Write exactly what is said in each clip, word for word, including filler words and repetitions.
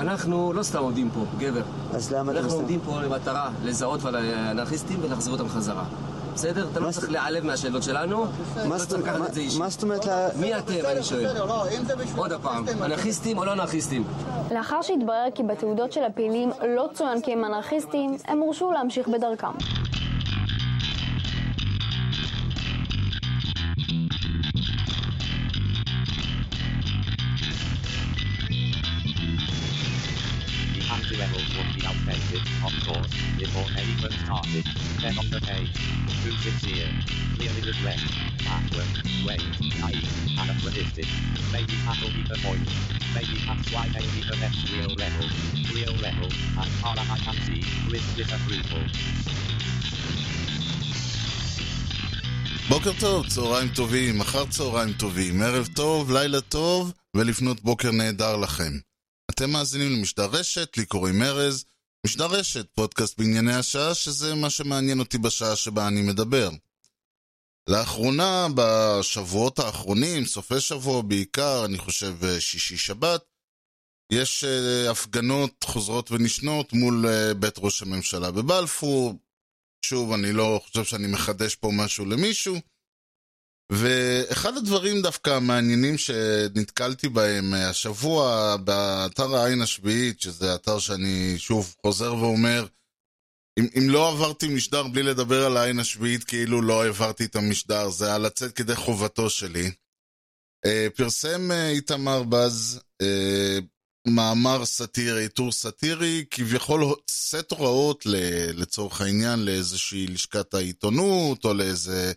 אנחנו לא סתם עומדים פה, גבר. אז למה אתה מסתם? אנחנו עומדים פה למטרה, לזהות ולאנרכיסטים ולהחזיר אותם חזרה. בסדר? אתה לא צריך להיעלב מהשאלות שלנו, אתה צריך לקחת את זה אישי. מה זאת אומרת לה... מי אתם, אני שואל? עוד הפעם, אנרכיסטים או לא אנרכיסטים? לאחר שהתברר כי בתעודות של הפעילים לא צוין כי הם אנרכיסטים, הם הורשו להמשיך בדרכם. Before anyone started, then on the page, who sits here, clearly the dress, backward, way, naive, and unresisted, maybe that'll be the point, maybe that's why they be the best real level, real level, as far as I can see, with disapproval. בוקר טוב, צהריים טובים, אחר צהריים טובים, ערב טוב, לילה טוב, ולפנות בוקר נהדר לכם. אתם מאזינים למשדר רשת, לי קוראים ארז, משדר רשת, פודקאסט בענייני השעה, שזה מה שמעניין אותי בשעה שבה אני מדבר. לאחרונה, בשבועות האחרונים, סופי שבוע בעיקר, אני חושב שישי שבת, יש הפגנות חוזרות ונשנות מול בית ראש הממשלה בבלפור. שוב, אני לא חושב שאני מחדש פה משהו למישהו. ואחד הדברים דווקא המעניינים שנתקלתי בהם השבוע באתר העין השביעית, שזה אתר שאני שוב חוזר ואומר, אם, אם לא עברתי משדר בלי לדבר על העין השביעית, כאילו לא עברתי את המשדר, זה היה לצאת כדי חובתו שלי. פרסם איתמר בז מאמר סטירי, טור סטירי, כביכול סט הוראות לצורך העניין לאיזושהי לשכת העיתונות או לאיזה...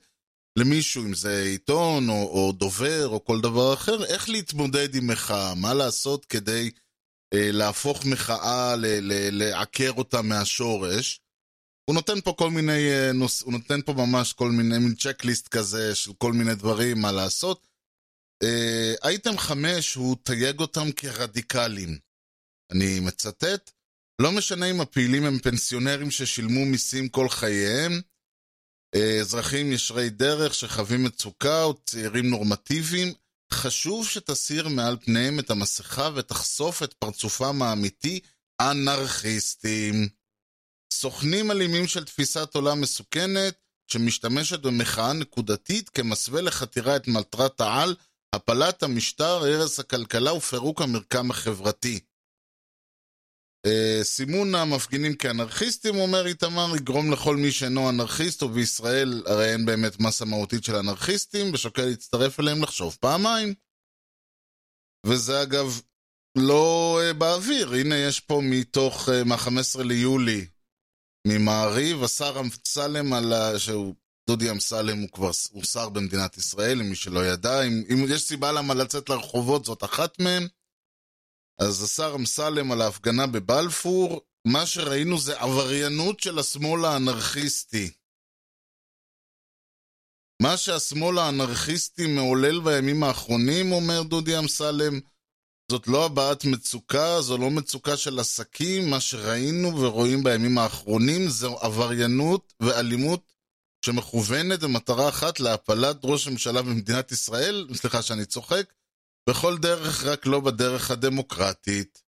למישהו, אם זה עיתון או, או דובר או כל דבר אחר, איך להתמודד עם מחאה, מה לעשות כדי אה, להפוך מחאה, ל, ל, לעקר אותה מהשורש. הוא נותן פה כל מיני, אה, נוס, הוא נותן פה ממש כל מיני, מין צ'קליסט כזה של כל מיני דברים, מה לעשות. אה, אייטם חמש, הוא תייג אותם כרדיקלים. אני מצטט, לא משנה אם הפעילים הם פנסיונרים ששילמו מיסים כל חייהם, אזרחים ישרי דרך שחווים מצוקה או צעירים נורמטיביים, חשוב שתסיר מעל פניהם את המסכה ותחשוף את פרצופם האמיתי, אנרכיסטים. סוכנים אלימים של תפיסת עולם מסוכנת, שמשתמשת במחאה נקודתית כמסווה לחתירה את מטרת העל, הפלת המשטר, הרס הכלכלה ופירוק המרקם החברתי. סימון המפגינים כאנרכיסטים, אומר איתמר, יגרום לכל מי שאינו אנרכיסט, ובישראל הרי אין באמת מסה מהותית של אנרכיסטים, ושוקל להצטרף אליהם לחשוב פעמיים. וזה אגב לא באוויר, הנה יש פה מתוך מה-חמישה עשר ליולי ממעריב, השר אמסלם, שהוא דודי אמסלם, הוא כבר הוא שר במדינת ישראל, למי שלא ידע, אם, אם יש סיבה למה לצאת לרחובות, זאת אחת מהם. אז השר אמסלם על ההפגנה בבלפור, מה שראינו זה עבריינות של השמאל האנרכיסטי. מה שהשמאל האנרכיסטי מעולל בימים האחרונים, אומר דודי אמסלם, זאת לא הבעת מצוקה, זו לא מצוקה של עסקים, מה שראינו ורואים בימים האחרונים זו עבריינות ואלימות שמכוונת במטרה אחת להפלת ראש הממשלה במדינת ישראל, סליחה שאני צוחק, בכל דרך, רק לא בדרך הדמוקרטית.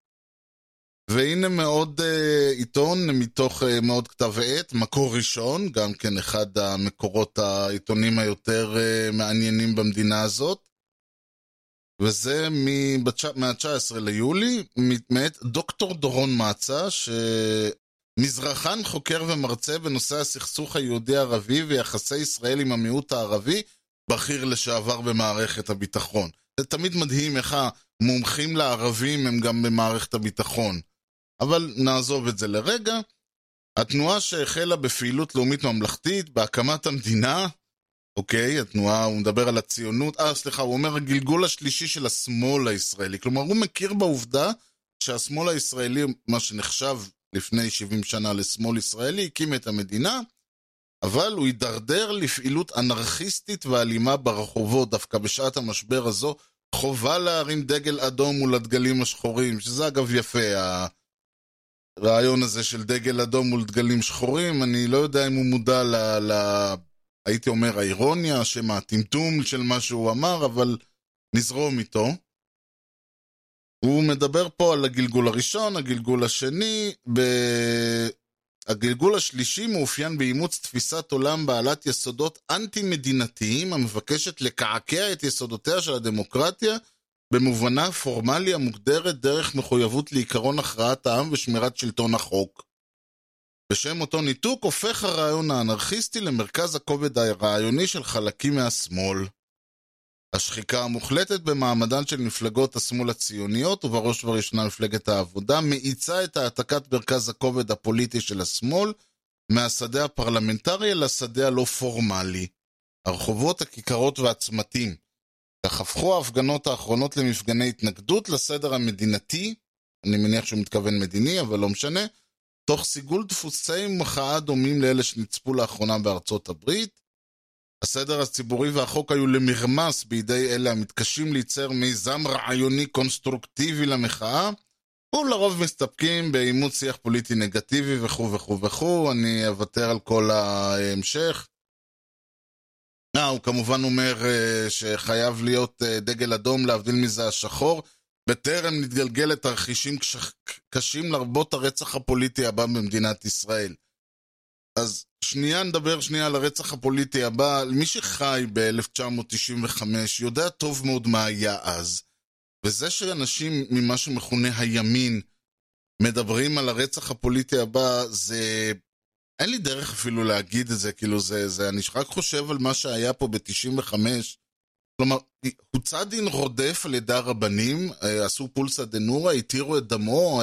והנה מאוד אה, עיתון, מתוך אה, מאוד כתב עת, מקור ראשון, גם כן אחד המקורות העיתונים היותר אה, מעניינים במדינה הזאת, וזה מה-תשעה עשר ליולי, מאת דוקטור דורון מצא, שמזרחן חוקר ומרצה בנושא הסכסוך היהודי-ערבי ויחסי ישראל עם המיעוט הערבי, בכיר לשעבר במערכת הביטחון. זה תמיד מדהים איך המומחים לערבים הם גם במערכת הביטחון. אבל נעזוב את זה לרגע. התנועה שהחלה בפעילות לאומית ממלכתית, בהקמת המדינה, אוקיי, התנועה, הוא מדבר על הציונות, אה, סליחה, הוא אומר הגלגול השלישי של השמאל הישראלי. כלומר, הוא מכיר בעובדה שהשמאל הישראלי, מה שנחשב לפני שבעים שנה לשמאל ישראלי, הקים את המדינה, אבל הוא יידרדר לפעילות אנרכיסטית ואלימה ברחובות, דווקא בשעת המשבר הזו, חובה להרים דגל אדום מול הדגלים השחורים, שזה אגב יפה, הרעיון הזה של דגל אדום מול דגלים שחורים, אני לא יודע אם הוא מודע ל... ל... הייתי אומר האירוניה, שמה, הטמטום של מה שהוא אמר, אבל נזרום איתו. הוא מדבר פה על הגלגול הראשון, הגלגול השני, ב... הגלגול השלישי מאופיין באימוץ תפיסת עולם בעלת יסודות אנטי-מדינתיים, המבקשת לקעקע את יסודותיה של הדמוקרטיה, במובנה פורמלי המוגדרת דרך מחויבות לעיקרון הכרעת העם ושמירת שלטון החוק. בשם אותו ניתוק הופך הרעיון האנרכיסטי למרכז הכובד הרעיוני של חלקים מהשמאל. השחיקה המוחלטת במעמדן של מפלגות השמאל הציוניות, ובראש ובראשונה מפלגת העבודה, מאיצה את העתקת מרכז הכובד הפוליטי של השמאל מהשדה הפרלמנטרי לשדה הלא פורמלי, הרחובות, הכיכרות והצמתים. כך הפכו ההפגנות האחרונות למפגני התנגדות לסדר המדינתי, אני מניח שהוא מתכוון מדיני, אבל לא משנה, תוך סיגול דפוסי מחאה דומים לאלה שנצפו לאחרונה בארצות הברית. הסדר הציבורי והחוק היו למרמס בידי אלה המתקשים ליצר מיזם רעיוני קונסטרוקטיבי למחאה, ולרוב מסתפקים באימוץ שיח פוליטי נגטיבי וכו וכו וכו. אני אוותר על כל ההמשך. אה, הוא כמובן אומר שחייב להיות דגל אדום להבדיל מזה השחור, בטרם נתגלגל את תרחישים קשים לרבות הרצח הפוליטי הבא במדינת ישראל. אז שנייה נדבר שנייה על הרצח הפוליטי הבא. מי שחי ב-אלף תשע מאות תשעים וחמש יודע טוב מאוד מה היה אז, וזה שאנשים ממה שמכונה הימין מדברים על הרצח הפוליטי הבא, זה... אין לי דרך אפילו להגיד את זה, כאילו זה, זה... אני רק חושב על מה שהיה פה ב-תשעים וחמש, כלומר, הוצא דין רודף על ידי הרבנים, עשו פולסא דנורא, התירו את דמו,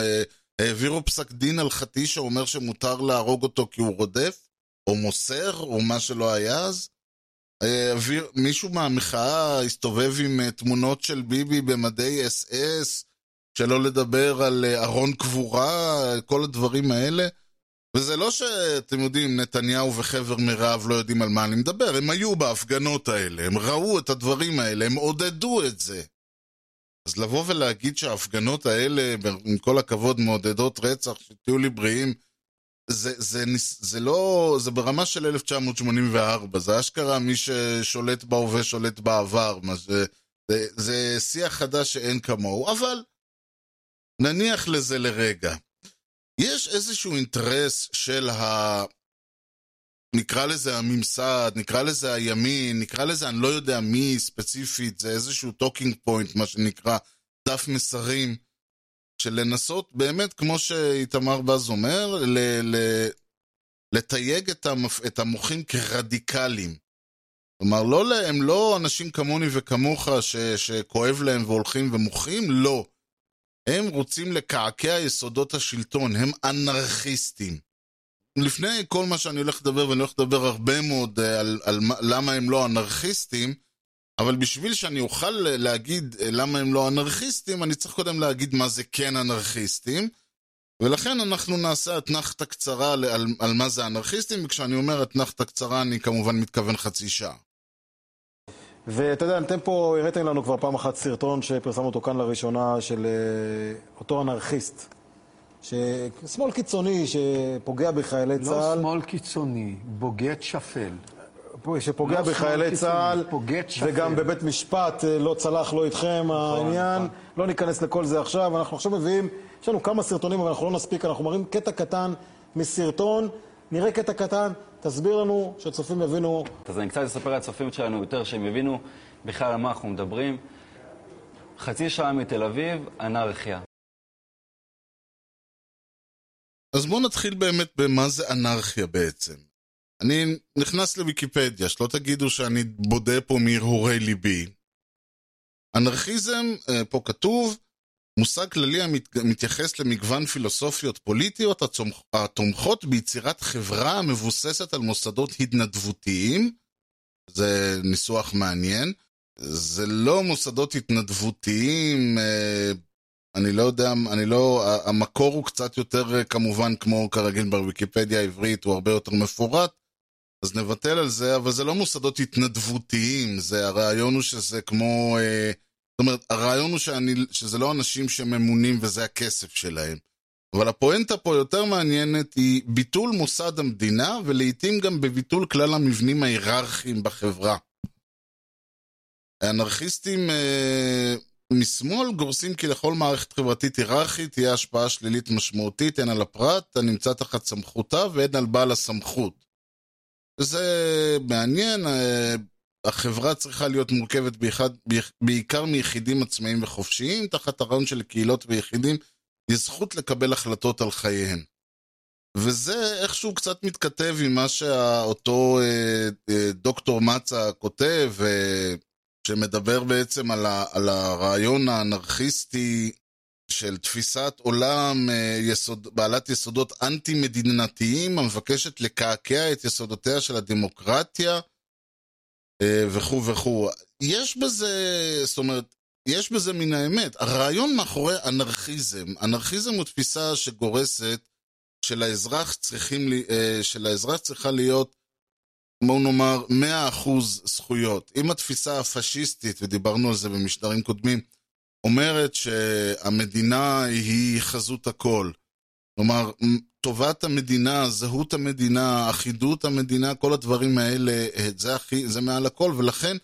העבירו פסק דין הלכתי שאומר שמותר להרוג אותו כי הוא רודף, או מוסר, או מה שלא היה אז. מישהו מהמחאה הסתובב עם תמונות של ביבי במדי אס אס, שלא לדבר על ארון קבורה, כל הדברים האלה. וזה לא שאתם יודעים, נתניהו וחבר מרעיו לא יודעים על מה אני מדבר, הם היו בהפגנות האלה, הם ראו את הדברים האלה, הם עודדו את זה. אז לבוא ולהגיד שההפגנות האלה, עם כל הכבוד, מעודדות רצח, שתהיו לי בריאים, זה, זה, זה לא, זה ברמה של אלף תשע מאות שמונים וארבע, זה אשכרה מי ששולט בהווה שולט בעבר, זה, זה, זה שיח חדש שאין כמוהו, אבל נניח לזה לרגע. יש איזשהו אינטרס של ה... נקרא לזה הממסד, נקרא לזה הימין, נקרא לזה אני לא יודע מי ספציפית, זה איזשהו טוקינג פוינט, מה שנקרא דף מסרים, של לנסות באמת, כמו שאיתמר בז אומר, ל- ל- לתייג את, המפ... את המוחים כרדיקלים. כלומר, לא להם, לא אנשים כמוני וכמוך ש... שכואב להם והולכים ומוחים, לא. הם רוצים לקעקע יסודות השלטון, הם אנרכיסטים. לפני כל מה שאני הולך לדבר, ואני הולך לדבר הרבה מאוד על, על למה הם לא אנרכיסטים, אבל בשביל שאני אוכל להגיד למה הם לא אנרכיסטים, אני צריך קודם להגיד מה זה כן אנרכיסטים, ולכן אנחנו נעשה התנחת קצרה על, על מה זה אנרכיסטים, וכשאני אומר התנחת קצרה, אני כמובן מתכוון חצי שעה. ואתה יודע, אתם פה, הראיתם לנו כבר פעם אחת סרטון שפרסמנו אותו כאן לראשונה, של אותו אנרכיסט, שמאל קיצוני שפוגע בחיילי לא צה"ל. לא שמאל קיצוני, בוגד שפל. שפוגע לא בחיילי צה"ל, וגם בבית משפט לא צלח, לא איתכם העניין. נכון. לא ניכנס לכל זה עכשיו, אנחנו עכשיו מביאים, יש לנו כמה סרטונים, אבל אנחנו לא נספיק, אנחנו מראים קטע קטן מסרטון, נראה קטע קטן, תסביר לנו שהצופים יבינו. אז אני קצת אספר לצופים שלנו יותר, שהם יבינו בכלל על מה אנחנו מדברים. חצי שעה מתל אביב, אנרכיה. אז בואו נתחיל באמת במה זה אנרכיה בעצם. אני נכנס לוויקיפדיה, שלא תגידו שאני בודה פה מהרהורי ליבי. אנרכיזם, פה כתוב, מושג כללי המתייחס למגוון פילוסופיות פוליטיות התומכות ביצירת חברה המבוססת על מוסדות התנדבותיים. זה ניסוח מעניין. זה לא מוסדות התנדבותיים, אני לא יודע, אני לא, המקור הוא קצת יותר כמובן כמו כרגיל בוויקיפדיה העברית, הוא הרבה יותר מפורט, אז נבטל על זה, אבל זה לא מוסדות התנדבותיים, זה הרעיון הוא שזה כמו... זאת אומרת, הרעיון הוא שאני, שזה לא אנשים שממונים וזה הכסף שלהם. אבל הפואנטה פה יותר מעניינת היא ביטול מוסד המדינה, ולעיתים גם בביטול כלל המבנים ההיררכיים בחברה. האנרכיסטים, משמאל גורסים כי לכל מערכת חברתית היררכית תהיה השפעה שלילית משמעותית, הן על הפרט הנמצא תחת סמכותה והן על בעל הסמכות. זה מעניין, החברה צריכה להיות מורכבת ביחד, בעיקר מיחידים עצמאיים וחופשיים, תחת הרעיון של קהילות ויחידים יש זכות לקבל החלטות על חייהם. וזה איכשהו קצת מתכתב עם מה שאותו דוקטור מצא כותב, שמדבר בעצם על, ה, על הרעיון האנרכיסטי של תפיסת עולם יסוד, בעלת יסודות אנטי-מדינתיים, המבקשת לקעקע את יסודותיה של הדמוקרטיה, וכו וכו. יש בזה, זאת אומרת, יש בזה מן האמת. הרעיון מאחורי אנרכיזם, אנרכיזם הוא תפיסה שגורסת של האזרח צריכים, של האזרח צריכה להיות, בואו נאמר, מאה אחוז זכויות. אם התפיסה הפשיסטית, ודיברנו על זה במשדרים קודמים, אומרת שהמדינה היא חזות הכל, כלומר, טובת המדינה, זהות המדינה, אחידות המדינה, כל הדברים האלה, זה, הכי, זה מעל הכל, ולכן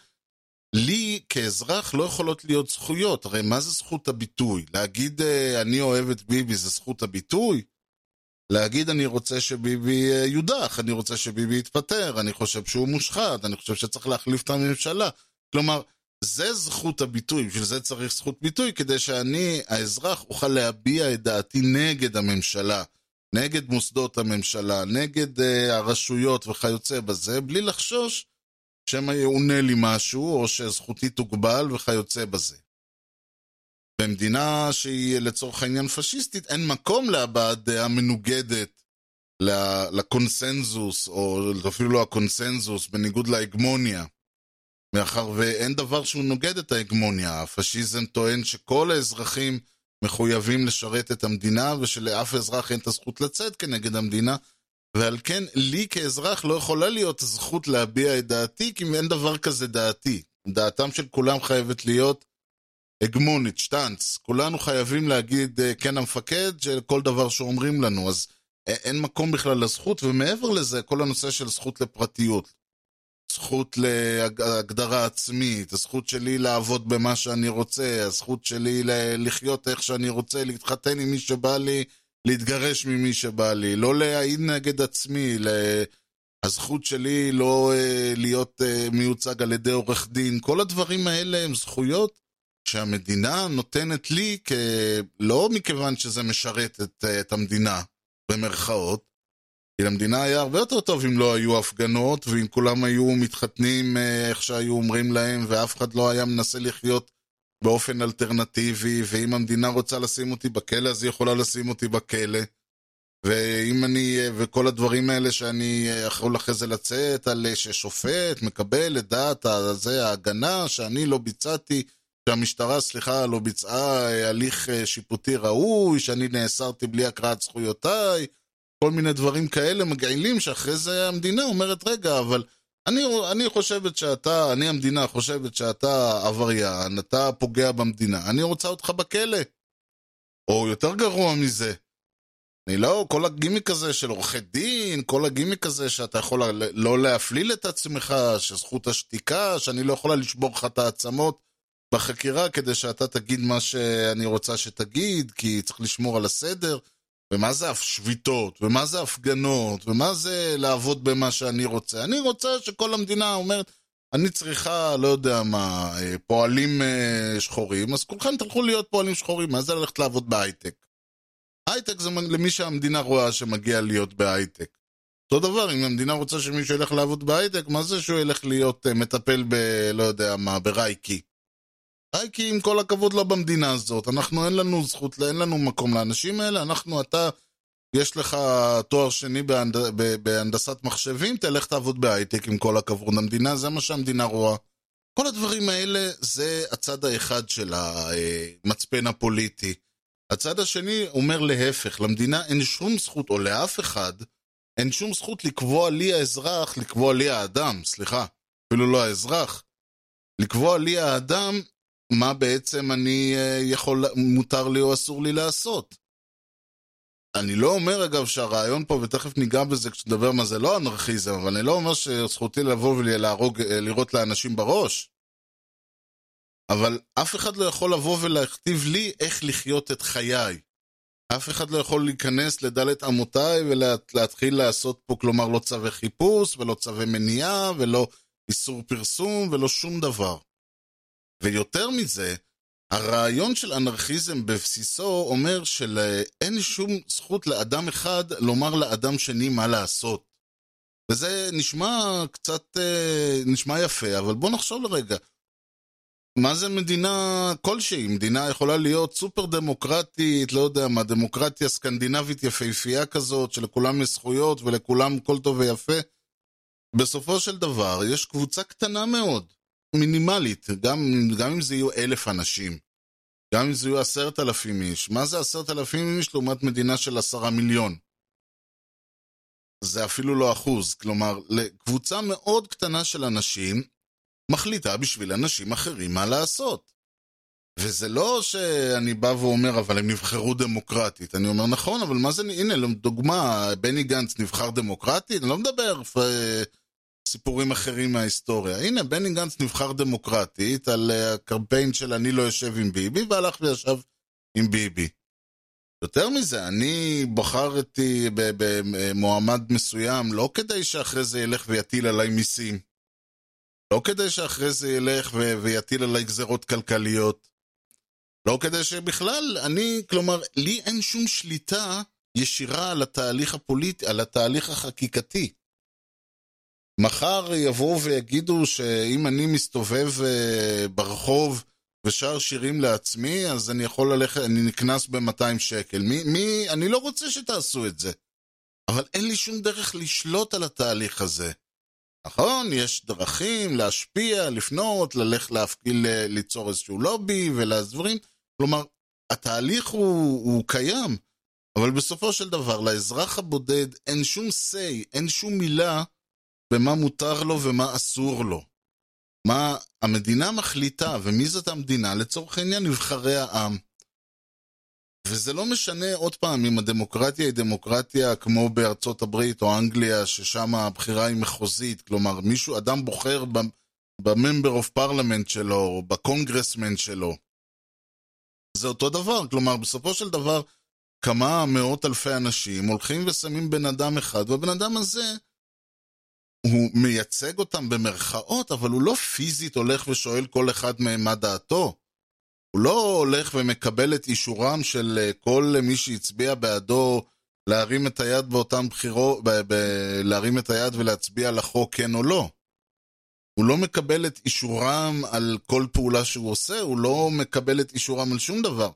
לי כאזרח לא יכולות להיות זכויות. הרי מה זה זכות הביטוי? להגיד אני אוהב את ביבי זה זכות הביטוי? להגיד אני רוצה שביבי יודח, אני רוצה שביבי יתפטר, אני חושב שהוא מושחת, אני חושב שצריך להחליף את הממשלה. כלומר, זה זכות הביטוי, בשביל זה צריך זכות ביטוי, כדי שאני, האזרח, אוכל להביע את דעתי נגד הממשלה, נגד מוסדות הממשלה, נגד uh, הרשויות וכיוצא בזה, בלי לחשוש שמא יעונה לי משהו, או שזכותי תוגבל וכיוצא בזה. במדינה שהיא לצורך העניין פשיסטית, אין מקום להבעת דעה מנוגדת לקונסנזוס, או אפילו לא הקונסנזוס, בניגוד להגמוניה. מאחר ואין דבר שהוא נוגד את ההגמוניה. הפשיזם טוען שכל האזרחים מחויבים לשרת את המדינה, ושלאף אזרח אין את הזכות לצאת כנגד המדינה, ועל כן לי כאזרח לא יכולה להיות הזכות להביע את דעתי, כי אין דבר כזה דעתי. דעתם של כולם חייבת להיות הגמונית, שטנץ, כולנו חייבים להגיד כן המפקד של כל דבר שאומרים לנו, אז אין מקום בכלל לזכות, ומעבר לזה כל הנושא של זכות לפרטיות, זכות להגדרה עצמית, הזכות שלי לעבוד במה שאני רוצה, הזכות שלי לחיות איך שאני רוצה, להתחתן עם מי שבא לי, להתגרש ממי שבא לי, לא להעיד נגד עצמי, הזכות שלי לא להיות מיוצג על ידי עורך דין, כל הדברים האלה הם זכויות שהמדינה נותנת לי, לא מכיוון שזה משרת את, את המדינה, במרכאות, כי למדינה היה הרבה יותר טוב אם לא היו הפגנות, ואם כולם היו מתחתנים איך שהיו אומרים להם, ואף אחד לא היה מנסה לחיות באופן אלטרנטיבי, ואם המדינה רוצה לשים אותי בכלא, אז היא יכולה לשים אותי בכלא, ואם אני, וכל הדברים האלה שאני יכול אחרי זה לצאת, על ששופט מקבל את דעת הזה, ההגנה שאני לא ביצעתי, שהמשטרה, סליחה, לא ביצעה הליך שיפוטי ראוי, שאני נאסרתי בלי הקראת זכויותיי, כל מיני דברים כאלה מגעילים, שאחרי זה המדינה אומרת, רגע, אבל אני, אני חושבת שאתה, אני המדינה חושבת שאתה עבריין, אתה פוגע במדינה, אני רוצה אותך בכלא, או יותר גרוע מזה. אני לא, כל הגימיק הזה של עורכי דין, כל הגימיק הזה שאתה יכול לא להפליל את עצמך, שזכות השתיקה, שאני לא יכולה לשבור לך את העצמות, בחקירה כדי שאתה תגיד מה שאני רוצה שתגיד, כי צריך לשמור על הסדר, ומה זה שביתות, ומה זה הפגנות, ומה זה לעבוד במה שאני רוצה. אני רוצה שכל המדינה אומרת, אני צריכה, לא יודע מה, פועלים שחורים, אז כולכם תלכו להיות פועלים שחורים, מה זה ללכת לעבוד בהייטק? הייטק זה למי שהמדינה רואה שמגיע להיות בהייטק. אותו דבר, אם המדינה רוצה שמישהו ילך לעבוד בהייטק, מה זה שהוא ילך להיות מטפל ב, לא יודע מה, ברייקי? כי עם כל הכבוד לא במדינה הזאת, אנחנו אין לנו זכות, אין לנו מקום לאנשים האלה, אנחנו, אתה, יש לך תואר שני בהנד... בהנדסת מחשבים, תלך תעבוד בהייטק עם כל הכבוד למדינה, זה מה שהמדינה רואה. כל הדברים האלה זה הצד האחד של המצפן הפוליטי. הצד השני אומר להפך, למדינה אין שום זכות, או לאף אחד, אין שום זכות לקבוע לי האזרח, לקבוע לי האדם, סליחה, אפילו לא האזרח, לקבוע לי האדם, מה בעצם אני יכול, מותר לי או אסור לי לעשות. אני לא אומר אגב שהרעיון פה, ותכף ניגע בזה כשתדבר מה זה לא אנרכיזם, אבל אני לא אומר שזכותי לבוא ולראות לאנשים בראש. אבל אף אחד לא יכול לבוא ולהכתיב לי איך לחיות את חיי. אף אחד לא יכול להיכנס לדלת אמותיי ולהתחיל לעשות פה, כלומר לא צווי חיפוש ולא צווי מניעה ולא איסור פרסום ולא שום דבר. ויותר מזה, הרעיון של אנרכיזם בבסיסו אומר שאין שום זכות לאדם אחד לומר לאדם שני מה לעשות. וזה נשמע קצת, נשמע יפה, אבל בוא נחשוב לרגע. מה זה מדינה כלשהי? מדינה יכולה להיות סופר דמוקרטית, לא יודע מה, דמוקרטיה סקנדינבית יפהפייה כזאת, שלכולם יש זכויות ולכולם כל טוב ויפה. בסופו של דבר, יש קבוצה קטנה מאוד, מינימלית, גם, גם אם זה יהיו אלף אנשים, גם אם זה יהיו עשרת אלפים איש. מה זה עשרת אלפים איש לעומת מדינה של עשרה מיליון? זה אפילו לא אחוז, כלומר, לקבוצה מאוד קטנה של אנשים, מחליטה בשביל אנשים אחרים מה לעשות. וזה לא שאני בא ואומר, אבל הם נבחרו דמוקרטית. אני אומר, נכון, אבל מה זה, הנה, דוגמה, בני גנץ נבחר דמוקרטית, אני לא מדבר סיפורים אחרים מההיסטוריה. הנה, בני גנץ נבחר דמוקרטית על הקמפיין של אני לא יושב עם ביבי, והלך וישב עם ביבי. יותר מזה, אני בחרתי במועמד מסוים, לא כדי שאחרי זה ילך ויטיל עליי מיסים, לא כדי שאחרי זה ילך ו- ויטיל עליי גזרות כלכליות, לא כדי שבכלל, אני, כלומר, לי אין שום שליטה ישירה על התהליך הפוליטי, על התהליך החקיקתי. מחר יבואו ויגידו שאם אני מסתובב ברחוב ושר שירים לעצמי, אז אני יכול ללכת, אני נכנס ב-מאתיים שקל. מי, מי, אני לא רוצה שתעשו את זה. אבל אין לי שום דרך לשלוט על התהליך הזה. נכון, יש דרכים להשפיע, לפנות, ללך להפקיל, ליצור איזשהו לובי ולהסברים. כלומר, התהליך הוא, הוא קיים, אבל בסופו של דבר, לאזרח הבודד אין שום סי, אין שום מילה במה מותר לו ומה אסור לו. מה המדינה מחליטה, ומי זאת המדינה, לצורך העניין נבחרי העם. וזה לא משנה עוד פעם אם הדמוקרטיה היא דמוקרטיה כמו בארצות הברית או אנגליה, ששם הבחירה היא מחוזית, כלומר מישהו, אדם בוחר בממבר אוף פרלמנט שלו או בקונגרסמן שלו. זה אותו דבר, כלומר בסופו של דבר כמה מאות אלפי אנשים הולכים ושמים בן אדם אחד, והבן אדם הזה הוא מייצג אותם במרכאות, אבל הוא לא פיזית הולך ושואל כל אחד מהם מה דעתו. הוא לא הולך ומקבל את אישורם של כל מי שהצביע בעדו להרים את היד באותם בחירות, ב- ב- להרים את היד ולהצביע לחוק כן או לא. הוא לא מקבל את אישורם על כל פעולה שהוא עושה, הוא לא מקבל את אישורם על שום דבר.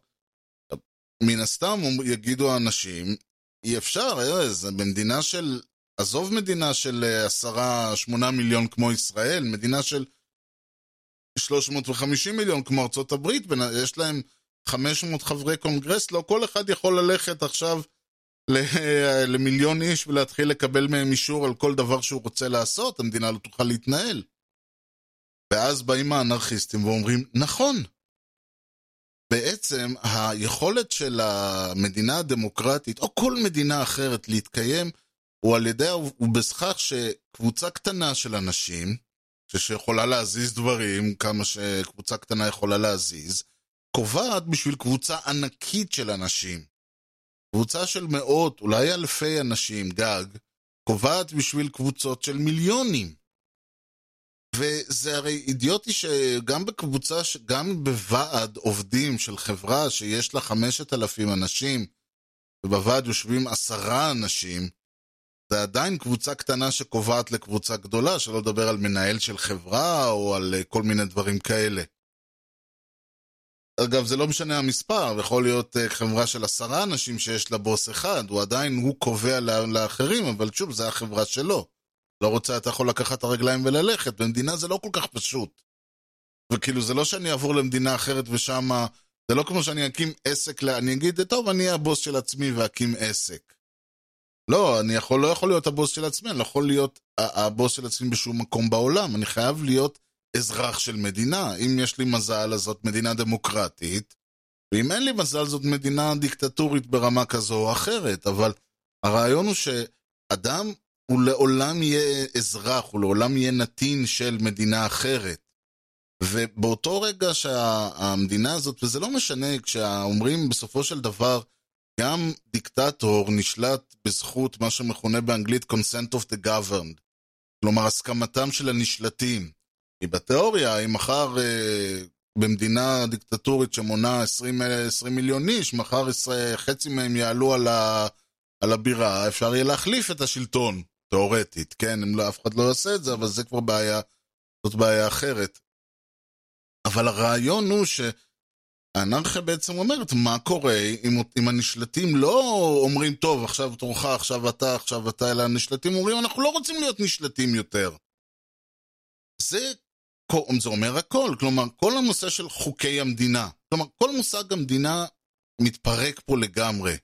מן הסתם יגידו האנשים, אי אפשר, זה במדינה של, עזוב מדינה של עשרה, שמונה מיליון כמו ישראל, מדינה של שלוש מאות וחמישים מיליון כמו ארצות הברית, יש להם חמש מאות חברי קונגרס, לא כל אחד יכול ללכת עכשיו למיליון איש ולהתחיל לקבל מהם אישור על כל דבר שהוא רוצה לעשות, המדינה לא תוכל להתנהל. ואז באים האנרכיסטים ואומרים, נכון, בעצם היכולת של המדינה הדמוקרטית, או כל מדינה אחרת להתקיים, הוא על ידי, הוא בסך שקבוצה קטנה של אנשים, שיכולה להזיז דברים, כמה שקבוצה קטנה יכולה להזיז, קובעת בשביל קבוצה ענקית של אנשים. קבוצה של מאות, אולי אלפי אנשים, גג, קובעת בשביל קבוצות של מיליונים. וזה הרי אידיוטי שגם בקבוצה, גם בוועד עובדים של חברה שיש לה חמשת אלפים אנשים, ובוועד יושבים עשרה אנשים, זה עדיין קבוצה קטנה שקובעת לקבוצה גדולה, שלא לדבר על מנהל של חברה או על כל מיני דברים כאלה. אגב, זה לא משנה המספר, יכול להיות חברה של עשרה אנשים שיש לה בוס אחד, הוא עדיין, הוא קובע לאחרים, אבל שוב, זה החברה שלו. לא רוצה, אתה יכול לקחת את הרגליים וללכת, במדינה זה לא כל כך פשוט. וכאילו, זה לא שאני אעבור למדינה אחרת ושם, זה לא כמו שאני אקים עסק, אני אגיד, טוב, אני אהיה הבוס של עצמי ואקים עסק. לא, אני יכול, לא יכול להיות הבוס של עצמי, אני לא יכול להיות הבוס של עצמי בשום מקום בעולם, אני חייב להיות אזרח של מדינה, אם יש לי מזל אז זאת מדינה דמוקרטית, ואם אין לי מזל זאת מדינה דיקטטורית ברמה כזו או אחרת, אבל הרעיון הוא שאדם הוא לעולם יהיה אזרח, הוא לעולם יהיה נתין של מדינה אחרת, ובאותו רגע שהמדינה הזאת, וזה לא משנה, כשאומרים בסופו של דבר, גם דיקטטור נשלט בזכות מה שמכונה באנגלית consent of the governed, כלומר הסכמתם של הנשלטים. כי בתיאוריה, אם מחר אה, במדינה דיקטטורית שמונה עשרים מיליון איש, מחר חצי מהם יעלו על, ה, על הבירה, אפשר יהיה להחליף את השלטון, תיאורטית, כן? אם לא, אף אחד לא יעשה את זה, אבל זה כבר בעיה, זאת בעיה אחרת. אבל הרעיון הוא שהאנרכיה בעצם אומרת, מה קורה אם, אם הנשלטים לא אומרים, טוב, עכשיו תורך, עכשיו אתה, עכשיו אתה, אלא הנשלטים אומרים, אנחנו לא רוצים להיות נשלטים יותר. זה, זה אומר הכל, כלומר, כל הנושא של חוקי המדינה, כלומר, כל מושג המדינה מתפרק פה לגמרי.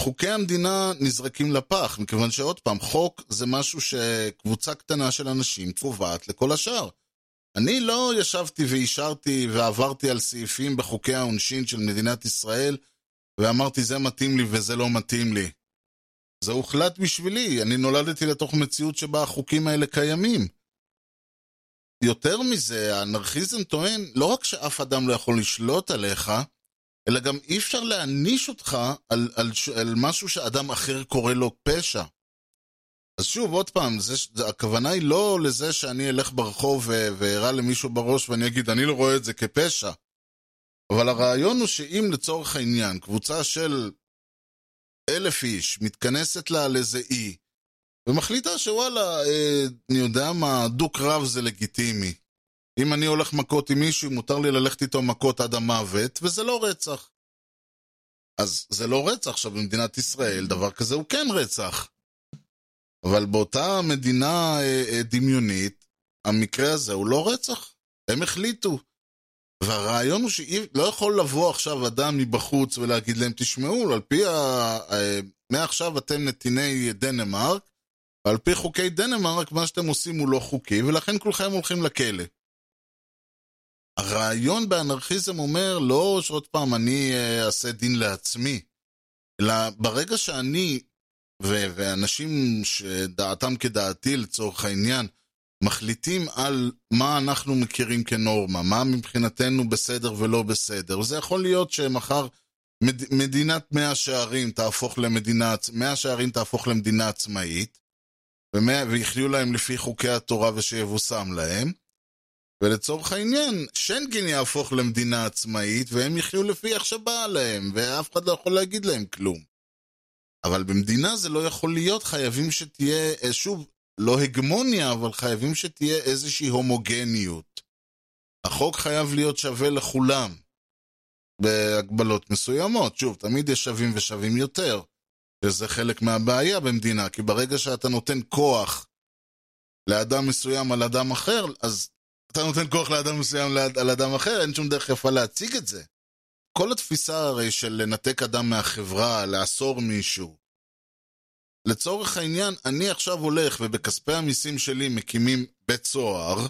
חוקי המדינה נזרקים לפח, מכיוון שעוד פעם, חוק זה משהו שקבוצה קטנה של אנשים קובעת לכל השאר. אני לא ישבתי ואישרתי ועברתי על סעיפים בחוקי העונשין של מדינת ישראל, ואמרתי זה מתאים לי וזה לא מתאים לי. זה הוחלט בשבילי, אני נולדתי לתוך מציאות שבה החוקים האלה קיימים. יותר מזה, האנרכיזם טוען, לא רק שאף אדם לא יכול לשלוט עליך, אלא גם אי אפשר להניש אותך על, על, על משהו שאדם אחר קורא לו פשע. אז שוב, עוד פעם, זה, הכוונה היא לא לזה שאני אלך ברחוב ואירה למישהו בראש ואני אגיד, אני לא רואה את זה כפשע. אבל הרעיון הוא שאם לצורך העניין, קבוצה של אלף איש מתכנסת לה לזה אי, ומחליטה שוואלה, אה, אני יודע מה, דוק רב זה לגיטימי. אם אני הולך מכות עם מישהו, מותר לי ללכת איתו מכות עד המוות, וזה לא רצח. אז זה לא רצח. עכשיו במדינת ישראל, דבר כזה הוא כן רצח. אבל באותה מדינה דמיונית, המקרה הזה הוא לא רצח. הם החליטו. והרעיון הוא שלא יכול לבוא עכשיו אדם מבחוץ ולהגיד להם, תשמעו, על פי, מעכשיו אתם נתיני דנמרק, ועל פי חוקי דנמרק, מה שאתם עושים הוא לא חוקי, ולכן כולכם הולכים לכלא. הרעיון באנרכיזם אומר, לא שעוד פעם אני אעשה דין לעצמי, אלא ברגע שאני, ואנשים שדעתם כדעתי לצורך העניין, מחליטים על מה אנחנו מכירים כנורמה, מה מבחינתנו בסדר ולא בסדר. וזה יכול להיות שמחר מדינת מאה שערים תהפוך למדינה, מאה שערים תהפוך למדינה עצמאית, ויחיו להם לפי חוקי התורה ושיבוסם להם, ולצורך העניין, שנגן יהפוך למדינה עצמאית, והם יחיו לפי איך שבא להם, ואף אחד לא יכול להגיד להם כלום. אבל במדינה זה לא יכול להיות, חייבים שתהיה, שוב, לא הגמוניה, אבל חייבים שתהיה איזושהי הומוגניות. החוק חייב להיות שווה לכולם, בהגבלות מסוימות. שוב, תמיד יש שווים ושווים יותר, שזה חלק מהבעיה במדינה, כי ברגע שאתה נותן כוח לאדם מסוים על אדם אחר, אז אתה נותן כוח לאדם מסוים על אדם אחר, אין שום דרך יפה להציג את זה. כל התפיסה הרי של לנתק אדם מהחברה, לאסור מישהו. לצורך העניין, אני עכשיו הולך ובכספי המיסים שלי מקימים בית סוהר,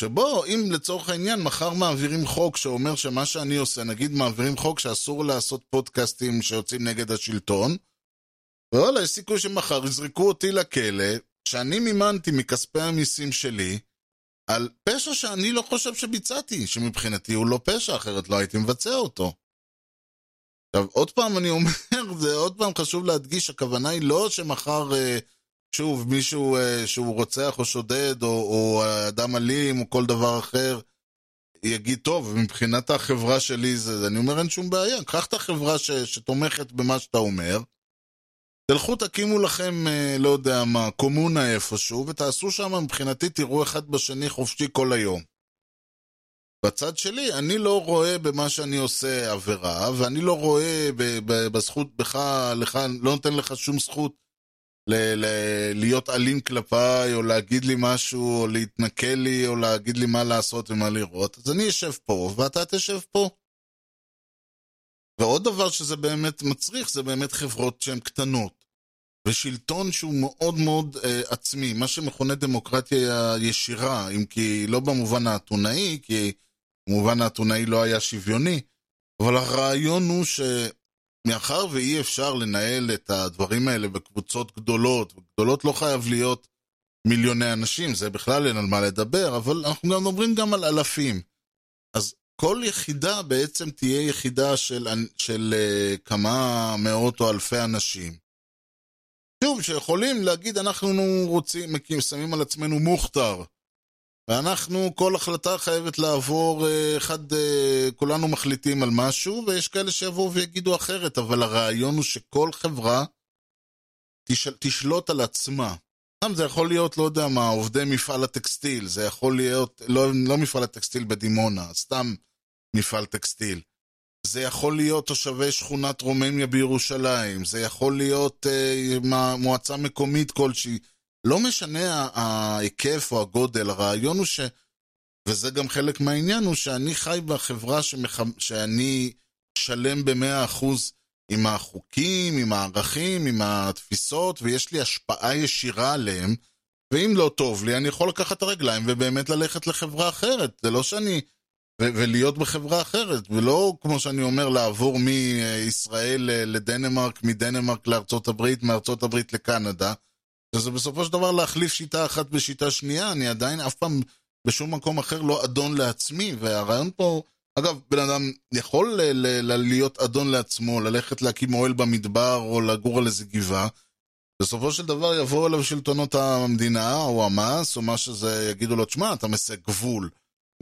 שבו אם לצורך העניין מחר מעבירים חוק שאומר שמה שאני עושה, נגיד מעבירים חוק שאסור לעשות פודקאסטים שיוצאים נגד השלטון, ואולי יש סיכוי שמחר יזרקו אותי לכלא, שאני מימנתי מכספי המיסים שלי, על פשע שאני לא חושב שביצעתי, שמבחינתי הוא לא פשע, אחרת לא הייתי מבצע אותו. עכשיו, עוד פעם אני אומר, זה עוד פעם חשוב להדגיש, הכוונה היא לא שמחר, שוב, מישהו שהוא רוצח או שודד, או, או אדם אלים, או כל דבר אחר, יגיד טוב, מבחינת החברה שלי, זה, אני אומר, אין שום בעיה, קח את החברה ש, שתומכת במה שאתה אומר, תלכו תקימו לכם, לא יודע מה, קומונה איפשהו, ותעשו שם מבחינתי, תראו אחד בשני חופשי כל היום. בצד שלי, אני לא רואה במה שאני עושה עבירה, ואני לא רואה ב- ב- בזכות בך, לך, לא נותן לך שום זכות ל- ל- להיות אלים כלפיי, או להגיד לי משהו, או להתנקל לי, או להגיד לי מה לעשות ומה לראות. אז אני יושב פה, ואתה תשב פה. ועוד דבר שזה באמת מצריך, זה באמת חברות שהן קטנות, ושלטון שהוא מאוד מאוד אה, עצמי, מה שמכונה דמוקרטיה ישירה, אם כי לא במובן האתונאי, כי במובן האתונאי לא היה שוויוני, אבל הרעיון הוא שמאחר ואי אפשר לנהל את הדברים האלה בקבוצות גדולות, גדולות לא חייב להיות מיליוני אנשים, זה בכלל אין על מה לדבר, אבל אנחנו מדברים גם על אלפים. אז כל יחידה בעצם תהיה יחידה של, של uh, כמה מאות או אלפי אנשים. שוב, שיכולים להגיד, אנחנו רוצים, מקים, שמים על עצמנו מוכתר, ואנחנו, כל החלטה חייבת לעבור, uh, אחד, uh, כולנו מחליטים על משהו, ויש כאלה שיבואו ויגידו אחרת, אבל הרעיון הוא שכל חברה תשל, תשלוט על עצמה. זה יכול להיות, לא יודע מה, עובדי מפעל הטקסטיל, זה יכול להיות, לא, לא מפעל הטקסטיל בדימונה, סתם מפעל טקסטיל. זה יכול להיות תושבי שכונת רומניה בירושלים, זה יכול להיות אה, מועצה מקומית כלשהי. לא משנה ההיקף או הגודל, הרעיון הוא ש, וזה גם חלק מהעניין, הוא שאני חי בחברה שמח, שאני שלם ב-מאה אחוז עם החוקים, עם הערכים, עם התפיסות, ויש לי השפעה ישירה עליהם, ואם לא טוב לי, אני יכול לקחת הרגליים ובאמת ללכת לחברה אחרת, זה לא שאני, ו- ולהיות בחברה אחרת, ולא כמו שאני אומר, לעבור מישראל לדנמרק, מדנמרק לארצות הברית, מארצות הברית לקנדה, שזה בסופו של דבר להחליף שיטה אחת בשיטה שנייה, אני עדיין אף פעם בשום מקום אחר לא אדון לעצמי, והרעיון פה, אגב, בן אדם יכול ל- ל- ל- להיות אדון לעצמו, ללכת להקים אוהל במדבר או לגור על איזה גבעה. בסופו של דבר יבואו אליו שלטונות המדינה או המס או מה שזה, יגידו לו, תשמע, אתה מסג גבול.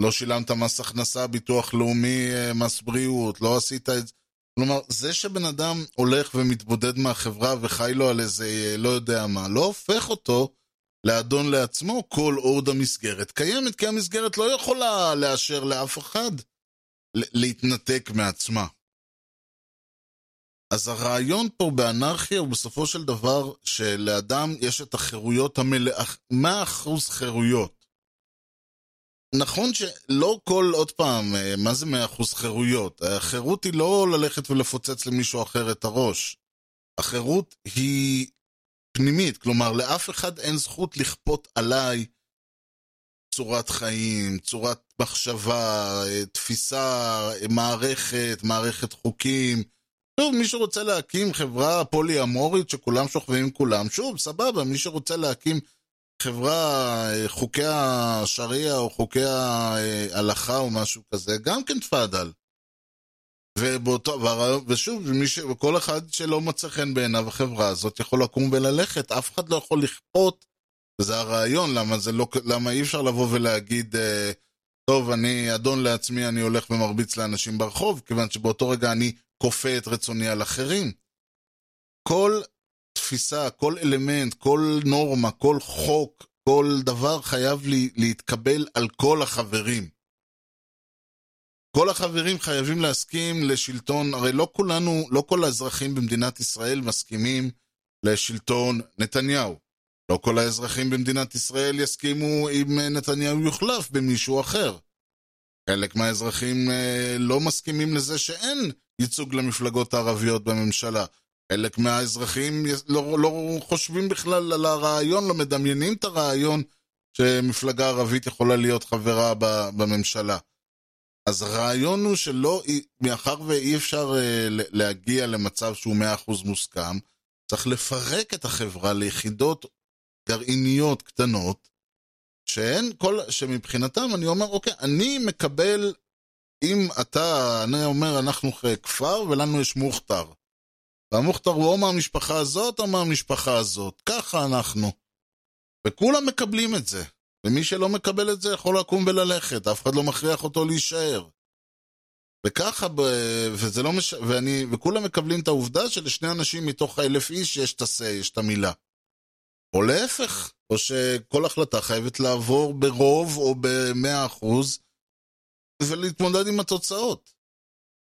לא שילמת מס הכנסה, ביטוח לאומי, מס בריאות, לא עשית את זה. כלומר, זה שבן אדם הולך ומתבודד מהחברה וחי לו על איזה לא יודע מה, לא הופך אותו לאדון לעצמו כל עוד המסגרת קיימת, כי המסגרת לא יכולה לאשר לאף אחד להתנתק מעצמה. אז הרעיון פה באנרכיה הוא בסופו של דבר שלאדם יש את החירויות המלאה, מאה אחוז חירויות. נכון שלא כל, עוד פעם, מה זה מאה אחוז חירויות? החירות היא לא ללכת ולפוצץ למישהו אחר את הראש. החירות היא פנימית, כלומר לאף אחד אין זכות לכפות עליי צורת חיים, צורת מחשבה, תפיסה, מערכת, מערכת חוקים. שוב, מי שרוצה להקים חברה פולי-אמורית שכולם שוכבים עם כולם, שוב, סבבה, מי שרוצה להקים חברה, חוקי השריעה או חוקי ההלכה או משהו כזה, גם כן תפעדל. ובאותו, ושוב, ש, כל אחד שלא מצא חן בעיניו החברה הזאת יכול לקום וללכת, אף אחד לא יכול לכפות. זה הרעיון, למה, זה לא, למה אי אפשר לבוא ולהגיד, טוב, אני אדון לעצמי, אני הולך ומרביץ לאנשים ברחוב, כיוון שבאותו רגע אני כופה את רצוני על אחרים. כל תפיסה, כל אלמנט, כל נורמה, כל חוק, כל דבר חייב לי, להתקבל על כל החברים. כל החברים חייבים להסכים לשלטון, הרי לא כולנו, לא כל האזרחים במדינת ישראל מסכימים לשלטון נתניהו. לא כל האזרחים במדינת ישראל יסכימו אם נתניהו יוחלף במישהו אחר. חלק מהאזרחים לא מסכימים לזה שאין ייצוג למפלגות הערביות בממשלה. חלק מהאזרחים לא, לא חושבים בכלל על הרעיון, לא מדמיינים את הרעיון שמפלגה ערבית יכולה להיות חברה בממשלה. אז הרעיון הוא שלא, מאחר ואי אפשר להגיע למצב שהוא מאה אחוז מוסכם, צריך לפרק את החברה ליחידות גרעיניות קטנות, שאין כל, שמבחינתם אני אומר, אוקיי, אני מקבל, אם אתה, אני אומר, אנחנו כפר ולנו יש מוכתר, והמוכתר הוא או מהמשפחה הזאת או מהמשפחה הזאת, ככה אנחנו, וכולם מקבלים את זה, ומי שלא מקבל את זה יכול לקום וללכת, אף אחד לא מכריח אותו להישאר, וככה, וזה לא מש... ואני, וכולם מקבלים את העובדה שלשני אנשים מתוך האלף איש יש את הסי, יש את המילה, או להפך, או שכל החלטה חייבת לעבור ברוב או במאה אחוז, ולהתמודד עם התוצאות.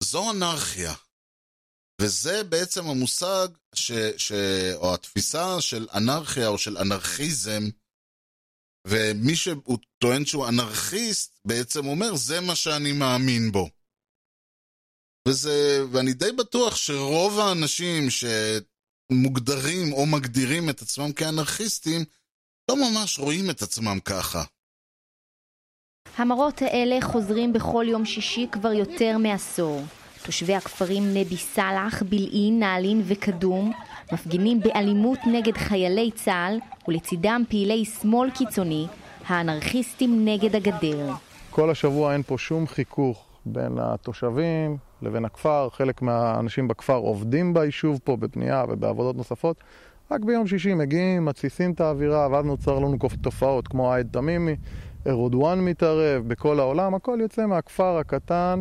זו אנרכיה. וזה בעצם המושג, ש, ש, או התפיסה של אנרכיה או של אנרכיזם, ומי שהוא טוען שהוא אנרכיסט, בעצם אומר, זה מה שאני מאמין בו. וזה, ואני די בטוח שרוב האנשים ש... מוגדרים או מגדירים את עצמם כאנרכיסטים, לא ממש רואים את עצמם ככה. המראות האלה חוזרים בכל יום שישי כבר יותר מעשור. תושבי הכפרים נבי סלח, בלעין, נעלין וקדום מפגינים באלימות נגד חיילי צה"ל ולצידם פעילי שמאל קיצוני, האנרכיסטים נגד הגדר. כל השבוע אין פה שום חיכוך בין התושבים לבין הכפר. חלק מהאנשים בכפר עובדים ביישוב פה בבנייה ובעבודות נוספות. רק ביום שישי מגיעים, מציסים את האווירה, ואז נוצר לנו תופעות כמו עיד תמימי, אירודואן מתערב, בכל העולם, הכל יוצא מהכפר הקטן,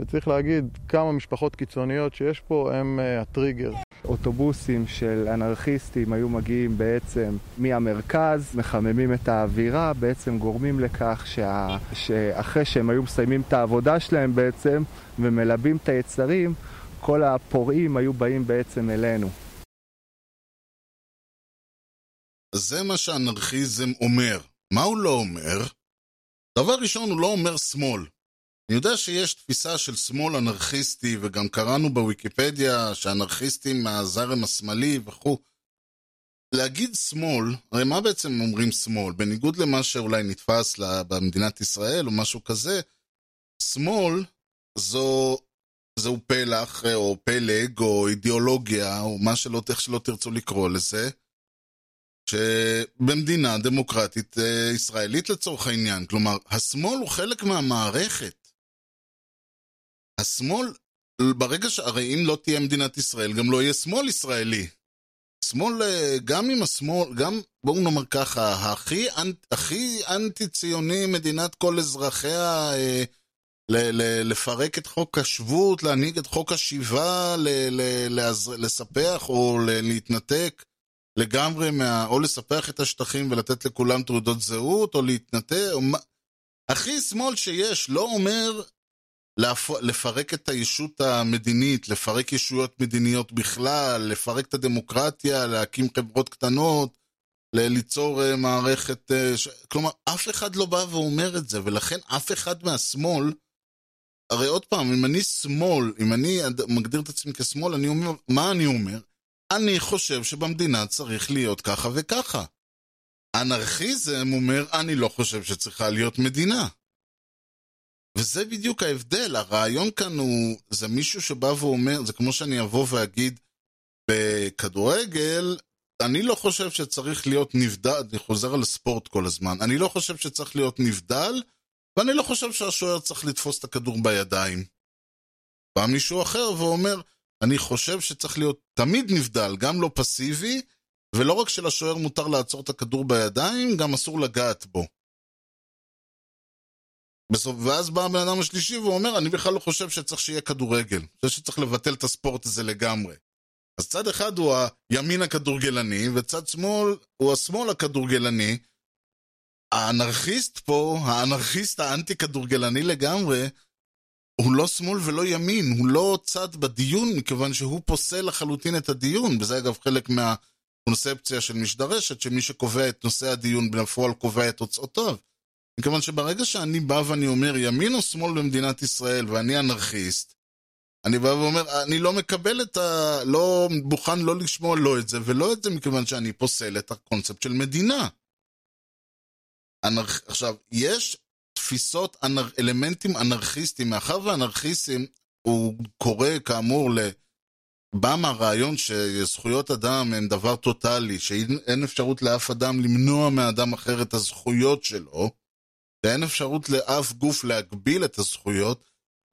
וצריך להגיד כמה משפחות קיצוניות שיש פה הם uh, הטריגר. אוטובוסים של אנרכיסטים היו מגיעים בעצם מהמרכז, מחממים את האווירה, בעצם גורמים לכך שה... שאחרי שהם היו מסיימים את העבודה שלהם בעצם ומלבים את היצרים, כל הפורעים היו באים בעצם אלינו. זה מה שאנרכיזם אומר. מה הוא לא אומר? דבר ראשון, הוא לא אומר שמאל. אני יודע שיש תפיסה של שמאל אנרכיסטי, וגם קראנו בוויקיפדיה שאנרכיסטים מהזרם השמאלי וכו'. להגיד שמאל, הרי מה בעצם אומרים שמאל? בניגוד למה שאולי נתפס במדינת ישראל או משהו כזה, שמאל זו, זהו פלח או פלג או אידיאולוגיה או מה שלא, איך שלא תרצו לקרוא לזה, שבמדינה דמוקרטית ישראלית לצורך העניין, כלומר, השמאל הוא חלק מהמערכת. השמאל, ברגע שהרי אם לא תהיה מדינת ישראל, גם לא יהיה שמאל ישראלי. שמאל, גם אם השמאל, גם, בואו נאמר ככה, הכי, הכי אנטי-ציוני מדינת כל אזרחיה, ל- ל- לפרק את חוק השבות, להנהיג את חוק השיבה, ל- ל- ל- לספח או ל- להתנתק, לגמרי, מה... או לספח את השטחים ולתת לכולם תעודות זהות, או להתנתק, או... הכי שמאל שיש, לא אומר להפ... לפרק את הישות המדינית, לפרק ישויות מדיניות בכלל, לפרק את הדמוקרטיה, להקים חברות קטנות, ליצור uh, מערכת... Uh, ש... כלומר, אף אחד לא בא ואומר את זה, ולכן אף אחד מהשמאל, הרי עוד פעם, אם אני שמאל, אם אני מגדיר את עצמי כשמאל, אני אומר, מה אני אומר? אני חושב שבמדינה צריך להיות ככה וככה. אנרכיזם אומר, אני לא חושב שצריכה להיות מדינה. וזה בדיוק ההבדל. הרעיון כאן הוא, זה מישהו שבא ואומר, זה כמו שאני אבוא ואגיד, בכדורגל, אני לא חושב שצריך להיות נבדל, אני חוזר על הספורט כל הזמן, אני לא חושב שצריך להיות נבדל, ואני לא חושב שהשוער צריך לתפוס את הכדור בידיים. בא מישהו אחר ואומר, אני חושב שצריך להיות תמיד נבדל, גם לא פסיבי, ולא רק שלשוער מותר לעצור את הכדור בידיים, גם אסור לגעת בו. בסוף, ואז בא הבן אדם השלישי ואומר, אני בכלל לא חושב שצריך שיהיה כדורגל, זה שצריך לבטל את הספורט הזה לגמרי. אז צד אחד הוא הימין הכדורגלני, וצד שמאל הוא השמאל הכדורגלני. האנרכיסט פה, האנרכיסט האנטי כדורגלני לגמרי, הוא לא שמאל ולא ימין, הוא לא צד בדיון, מכיוון שהוא פוסל לחלוטין את הדיון, וזה אגב חלק מהקונספציה של משדרשת, שמי שקובע את נושא הדיון בפועל קובע את תוצאותיו. מכיוון שברגע שאני בא ואני אומר, ימין או שמאל במדינת ישראל, ואני אנרכיסט, אני בא ואומר, אני לא מקבל את ה... לא בוחן לא לשמוע לא את זה ולא את זה, מכיוון שאני פוסל את הקונספט של מדינה. אנרכ... עכשיו, יש... תפיסות, אנר, אלמנטים אנרכיסטיים, מאחר ואנרכיסטים, הוא קורא כאמור לבא מהרעיון שזכויות אדם הן דבר טוטלי, שאין אפשרות לאף אדם למנוע מאדם אחר את הזכויות שלו, ואין אפשרות לאף גוף להגביל את הזכויות,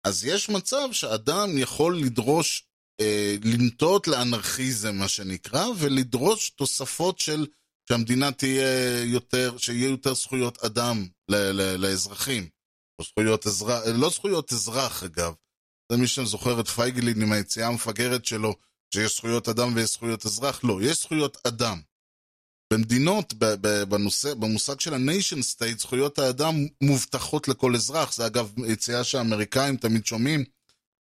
אז יש מצב שאדם יכול לדרוש, אה, לנטות לאנרכיזם מה שנקרא, ולדרוש תוספות של שהמדינה תהיה יותר, שיהיה יותר זכויות אדם ל- ל- לאזרחים, או זכויות אזרח, לא זכויות אזרח אגב, זה מי שזוכר את פייגלין עם היציאה המפגרת שלו, שיש זכויות אדם ויש זכויות אזרח, לא, יש זכויות אדם. במדינות, בנושא, במושג של ה-nation state, זכויות האדם מובטחות לכל אזרח, זה אגב יציאה שהאמריקאים תמיד שומעים,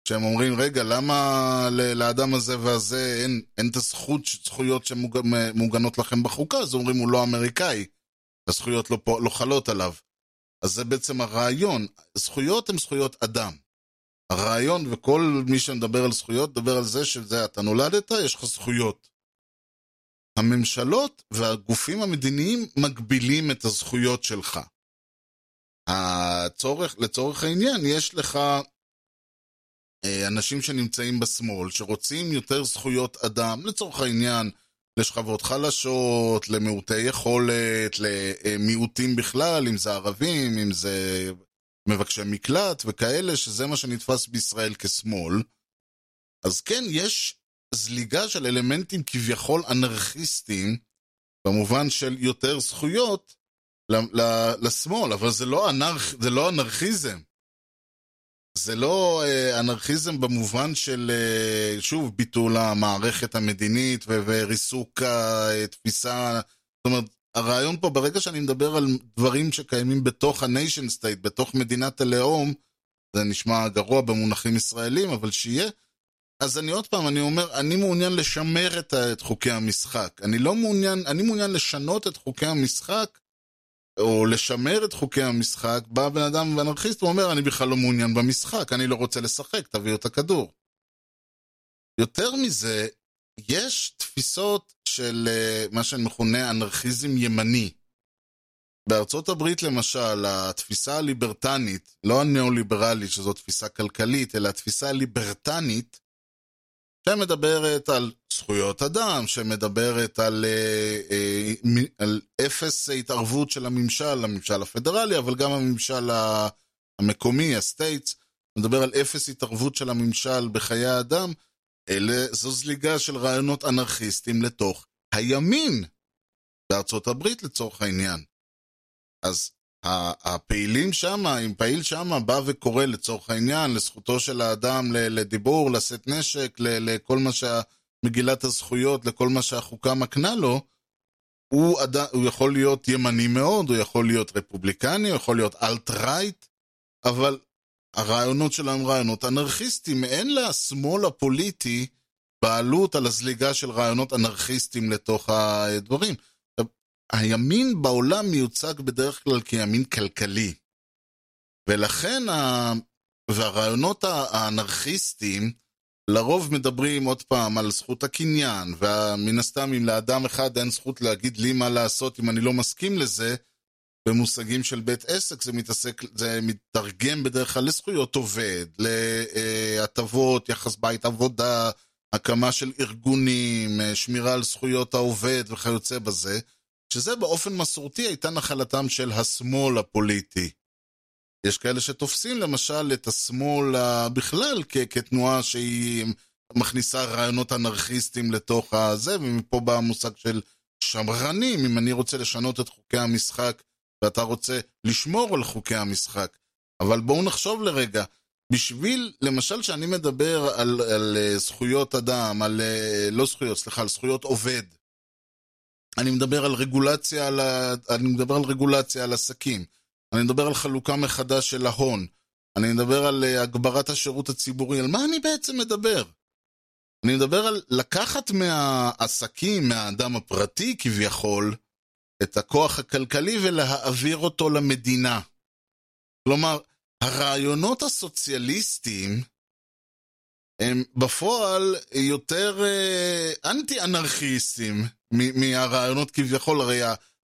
שהם אומרים, רגע, למה לאדם הזה והזה אין, אין את הזכות, זכויות שמוגנות לכם בחוקה? אז אומרים, הוא לא אמריקאי, הזכויות לא, לא חלות עליו. אז זה בעצם הרעיון. זכויות הן זכויות אדם. הרעיון, וכל מי שמדבר על זכויות, דבר על זה שזה, אתה נולדת, יש לך זכויות. הממשלות והגופים המדיניים מגבילים את הזכויות שלך. הצורך, לצורך העניין, יש לך... אנשים שנמצאים בשמאל, שרוצים יותר זכויות אדם, לצורך העניין, לשכבות חלשות, למעוטי יכולת, למיעוטים בכלל, אם זה ערבים, אם זה מבקשי מקלט וכאלה, שזה מה שנתפס בישראל כשמאל. אז כן, יש זליגה של אלמנטים כביכול אנרכיסטיים, במובן של יותר זכויות לשמאל, אבל זה לא, אנרכ... זה לא אנרכיזם. זה לא אנרכיזם במובן של, שוב, ביטול המערכת המדינית ו- וריסוק התפיסה. זאת אומרת, הרעיון פה, ברגע שאני מדבר על דברים שקיימים בתוך ה-nation state, בתוך מדינת הלאום, זה נשמע גרוע במונחים ישראלים, אבל שיהיה, אז אני עוד פעם, אני אומר, אני מעוניין לשמר את, את חוקי המשחק. אני לא מעוניין, אני מעוניין לשנות את חוקי המשחק, או לשמר את חוקי המשחק. בא בן אדם ואנרכיסט, הוא אומר, אני בכלל לא מעוניין במשחק, אני לא רוצה לשחק, תביאו את הכדור. יותר מזה, יש תפיסות של מה שמכונה אנרכיזם ימני. בארצות הברית למשל, התפיסה הליברטנית, לא הנאו-ליברלית, שזו תפיסה כלכלית, אלא התפיסה הליברטנית, שמדברת על זכויות אדם, שמדברת על, על אפס התערבות של הממשל, הממשל הפדרלי, אבל גם הממשל המקומי, הסטייטס, מדבר על אפס התערבות של הממשל בחיי האדם, אלה, זו זליגה של רעיונות אנרכיסטים לתוך הימין, בארצות הברית לצורך העניין. אז הפעילים שם, אם פעיל שם בא וקורא לצורך העניין, לזכותו של האדם, לדיבור, לשאת נשק, לכל מה שמגילת הזכויות, לכל מה שהחוקה מקנה לו, הוא, הוא יכול להיות ימני מאוד, הוא יכול להיות רפובליקני, הוא יכול להיות אלט-רייט, אבל הרעיונות שלו הם רעיונות אנרכיסטים, אין לה השמאל הפוליטי בעלות על הזליגה של רעיונות אנרכיסטים לתוך הדברים. הימין בעולם מיוצג בדרך כלל כימין כלכלי, ולכן ה... והרעיונות האנרכיסטיים לרוב מדברים עוד פעם על זכות הקניין, ומן הסתם אם לאדם אחד אין זכות להגיד לי מה לעשות אם אני לא מסכים לזה, במושגים של בית עסק זה, מתעסק, זה מתרגם בדרך כלל לזכויות עובד, להטבות, יחס בית עבודה, הקמה של ארגונים, שמירה על זכויות העובד וכיוצא בזה, שזה באופן מסורתי הייתה נחלתם של השמאל הפוליטי. יש כאלה שתופסים למשל את השמאל בכלל כ- כתנועה שהיא מכניסה רעיונות אנרכיסטים לתוך הזה, ומפה בא המושג של שמרנים, אם אני רוצה לשנות את חוקי המשחק, ואתה רוצה לשמור על חוקי המשחק. אבל בואו נחשוב לרגע, בשביל, למשל שאני מדבר על, על זכויות אדם, על לא זכויות, סליחה, על זכויות עובד, אני מדבר על רגולציה, על ה... אני מדבר על רגולציה על עסקים, אני מדבר על חלוקה מחדש של ההון, אני מדבר על הגברת השירות הציבורי, על מה אני בעצם מדבר? אני מדבר על לקחת מהעסקים, מהאדם הפרטי כביכול, את הכוח הכלכלי ולהעביר אותו למדינה. כלומר, הרעיונות הסוציאליסטיים הם בפועל יותר אנטי-אנרכיסטים, מהרעיונות כביכול, הרי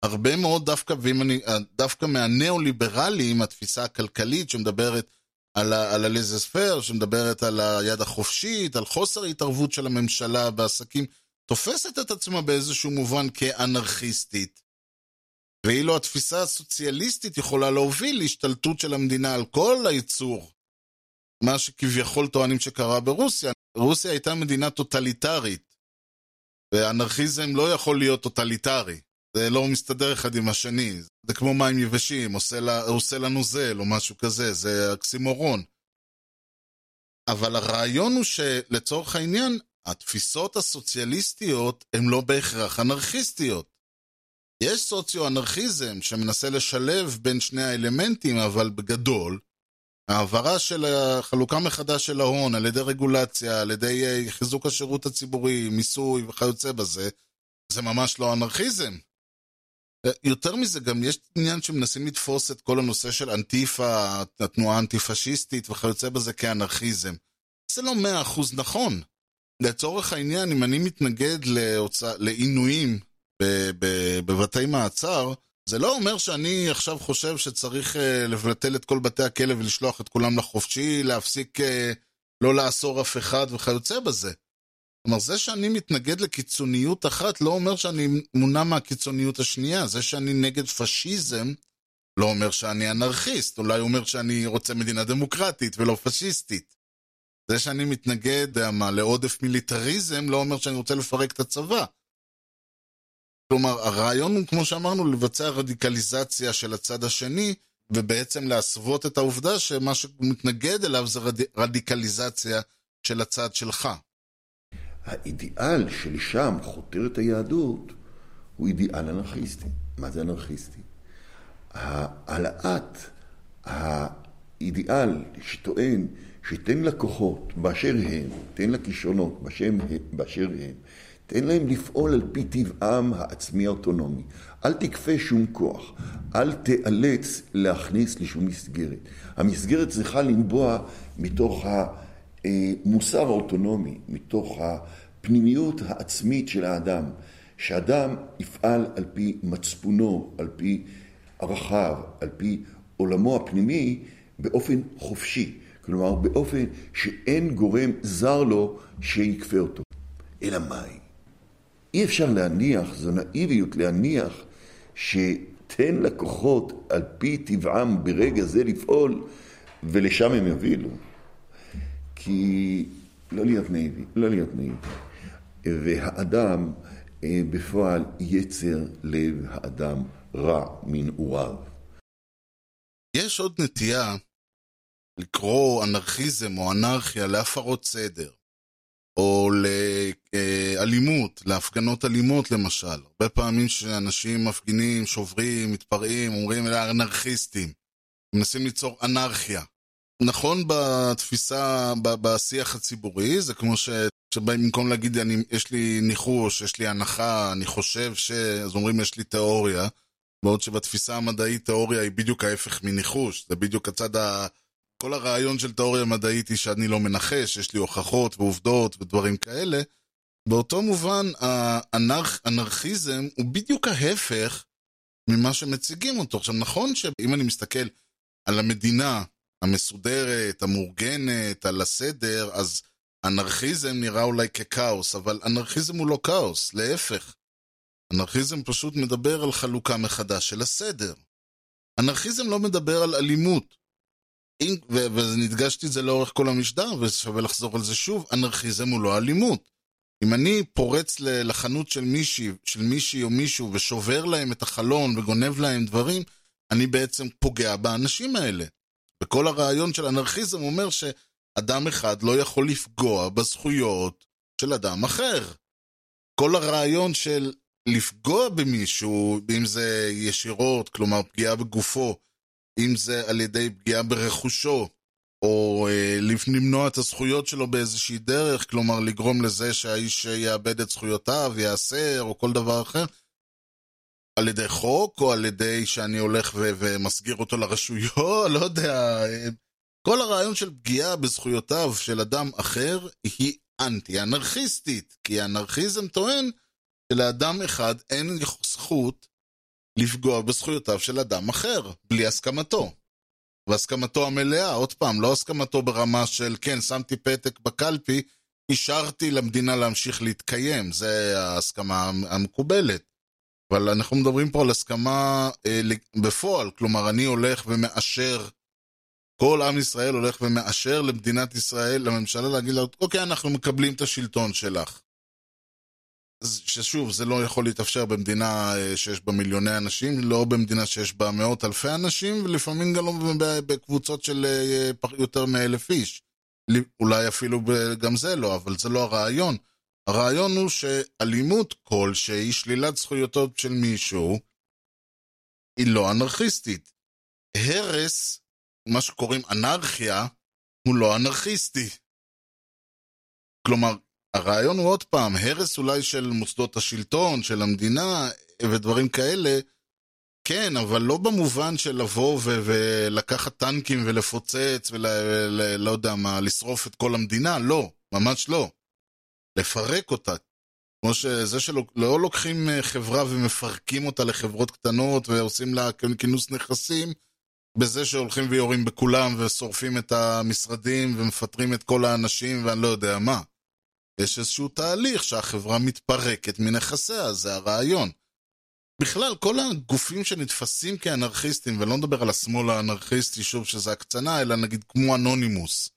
הרבה מאוד דווקא, ואם אני, דווקא מהנאו-ליברלים, התפיסה הכלכלית שמדברת על ה, על הלזספר, שמדברת על היד החופשית, על חוסר התערבות של הממשלה בעסקים, תופסת את עצמה באיזשהו מובן כאנרכיסטית. ואילו התפיסה הסוציאליסטית יכולה להוביל להשתלטות של המדינה על כל הייצור, מה שכביכול טוענים שקרה ברוסיה. רוסיה הייתה מדינה טוטליטרית, ואנרכיזם לא יכול להיות טוטליטרי, זה לא מסתדר אחד עם השני, זה כמו מים יבשים, עושה לנו זל או משהו כזה, זה אקסימורון. אבל הרעיון הוא שלצורך העניין, התפיסות הסוציאליסטיות הן לא בהכרח אנרכיסטיות. יש סוציו-אנרכיזם שמנסה לשלב בין שני האלמנטים, אבל בגדול, העברה של החלוקה מחדש של ההון, על ידי רגולציה, על ידי חיזוק השירות הציבורי, מיסוי וכיוצא בזה, זה ממש לא אנרכיזם. יותר מזה, גם יש עניין שמנסים לתפוס את כל הנושא של אנטיפה, התנועה האנטיפשיסטית וכיוצא בזה כאנרכיזם. זה לא מאה אחוז נכון. לצורך העניין, אם אני מתנגד להוצא, לעינויים ב- ב- בבתי מעצר, זה לא אומר שאני עכשיו חושב שצריך לבטל את כל בתי הכלא ולשלוח את כולם לחופשי, להפסיק לא לאסור אף אחד וכיוצא בזה. כלומר, זה שאני מתנגד לקיצוניות אחת לא אומר שאני מונע מהקיצוניות השנייה. זה שאני נגד פשיזם לא אומר שאני אנרכיסט, אולי אומר שאני רוצה מדינה דמוקרטית ולא פשיסטית. זה שאני מתנגד מה, לעודף מיליטריזם לא אומר שאני רוצה לפרק את הצבא. כלומר, הרעיון הוא, כמו שאמרנו, לבצע רדיקליזציה של הצד השני, ובעצם להסוות את העובדה שמה שמתנגד אליו זה רד... רדיקליזציה של הצד שלך. האידיאל שלשם חותרת היהדות הוא אידיאל אנרכיסטי. מה זה אנרכיסטי? העלאת האידיאל שטוען שתן לכוחות באשר הם, תן לכישרונות באשר הם, תן להם לפעול על פי טבעם העצמי האוטונומי. אל תקפה שום כוח, אל תאלץ להכניס לשום מסגרת. המסגרת צריכה לנבוע מתוך המוסר האוטונומי, מתוך הפנימיות העצמית של האדם, שאדם יפעל על פי מצפונו, על פי הרחב, על פי עולמו הפנימי, באופן חופשי. כלומר, באופן שאין גורם זר לו שיקפה אותו. אלא מהי? אי אפשר להניח, זו נאיביות להניח, שתן לקוחות על פי טבעם ברגע זה לפעול, ולשם הם יבילו. כי לא להיות נאיבי, לא להיות נאיבי. והאדם בפועל יצר לב האדם רע מנעוריו. יש עוד נטייה לקרוא אנרכיזם או אנרכיה להפרות סדר. או לאלימות, להפגנות אלימות למשל. הרבה פעמים שאנשים מפגינים, שוברים, מתפרעים, אומרים אלה אנרכיסטים. מנסים ליצור אנרכיה. נכון בתפיסה, בשיח הציבורי, זה כמו ש... שבמקום להגיד, אני, יש לי ניחוש, יש לי הנחה, אני חושב ש... אז אומרים, יש לי תיאוריה. בעוד שבתפיסה המדעית, תיאוריה היא בדיוק ההפך מניחוש. זה בדיוק הצד ה... כל הרעיון של תיאוריה מדעית היא שאני לא מנחש, יש לי הוכחות ועובדות ודברים כאלה. באותו מובן, האנרכ, אנרכיזם הוא בדיוק ההפך ממה שמציגים אותו. עכשיו, נכון שאם אני מסתכל על המדינה המסודרת, המאורגנת, על הסדר, אז אנרכיזם נראה אולי כקאוס, אבל אנרכיזם הוא לא קאוס, להפך. אנרכיזם פשוט מדבר על חלוקה מחדש של הסדר. אנרכיזם לא מדבר על אלימות. ונדגשתי את זה לאורך כל המשדר, ושווה לחזור על זה שוב, אנרכיזם הוא לא אלימות. אם אני פורץ לחנות של מישהי, של מישהי או מישהו, ושובר להם את החלון וגונב להם דברים, אני בעצם פוגע באנשים האלה. וכל הרעיון של אנרכיזם אומר שאדם אחד לא יכול לפגוע בזכויות של אדם אחר. כל הרעיון של לפגוע במישהו, אם זה ישירות, כלומר פגיעה בגופו, אם זה על ידי פגיעה ברכושו, או אה, למנוע את הזכויות שלו באיזושהי דרך, כלומר לגרום לזה שהאיש יאבד את זכויותיו, יעשר, או כל דבר אחר, על ידי חוק, או על ידי שאני הולך ו- ומסגיר אותו לרשויות, לא יודע, כל הרעיון של פגיעה בזכויותיו של אדם אחר, היא אנטי-אנרכיסטית, כי האנרכיזם טוען שלאדם אחד אין זכות, לפגוע בזכויותיו של אדם אחר, בלי הסכמתו. והסכמתו המלאה, עוד פעם, לא הסכמתו ברמה של, כן, שמתי פתק בקלפי, השארתי למדינה להמשיך להתקיים, זה ההסכמה המקובלת. אבל אנחנו מדברים פה על הסכמה אה, בפועל, כלומר, אני הולך ומאשר, כל עם ישראל הולך ומאשר למדינת ישראל, לממשלה להגיד לה, אוקיי, אנחנו מקבלים את השלטון שלך. ששוב, זה לא יכול להתאפשר במדינה שיש בה מיליוני אנשים, לא במדינה שיש בה מאות אלפי אנשים, ולפעמים גם לא בקבוצות של יותר מאלף איש. אולי אפילו גם זה לא, אבל זה לא הרעיון. הרעיון הוא שאלימות כלשהי, שלילת זכויותיו של מישהו, היא לא אנרכיסטית. הרס, מה שקוראים אנרכיה, הוא לא אנרכיסטי. כלומר, הרעיון הוא עוד פעם, הרס אולי של מוסדות השלטון, של המדינה ודברים כאלה, כן, אבל לא במובן של לבוא ו- ולקחת טנקים ולפוצץ ולא ול- ל- יודע מה, לשרוף את כל המדינה, לא, ממש לא. לפרק אותה. כמו שזה שלא לא לוקחים חברה ומפרקים אותה לחברות קטנות ועושים לה כינוס נכסים, בזה שהולכים ויורים בכולם ושורפים את המשרדים ומפטרים את כל האנשים ואני לא יודע מה. יש איזשהו תהליך שהחברה מתפרקת מנכסיה, זה הרעיון. בכלל, כל הגופים שנתפסים כאנרכיסטים, ולא נדבר על השמאל האנרכיסטי, שוב שזה הקצנה, אלא נגיד כמו אנונימוס.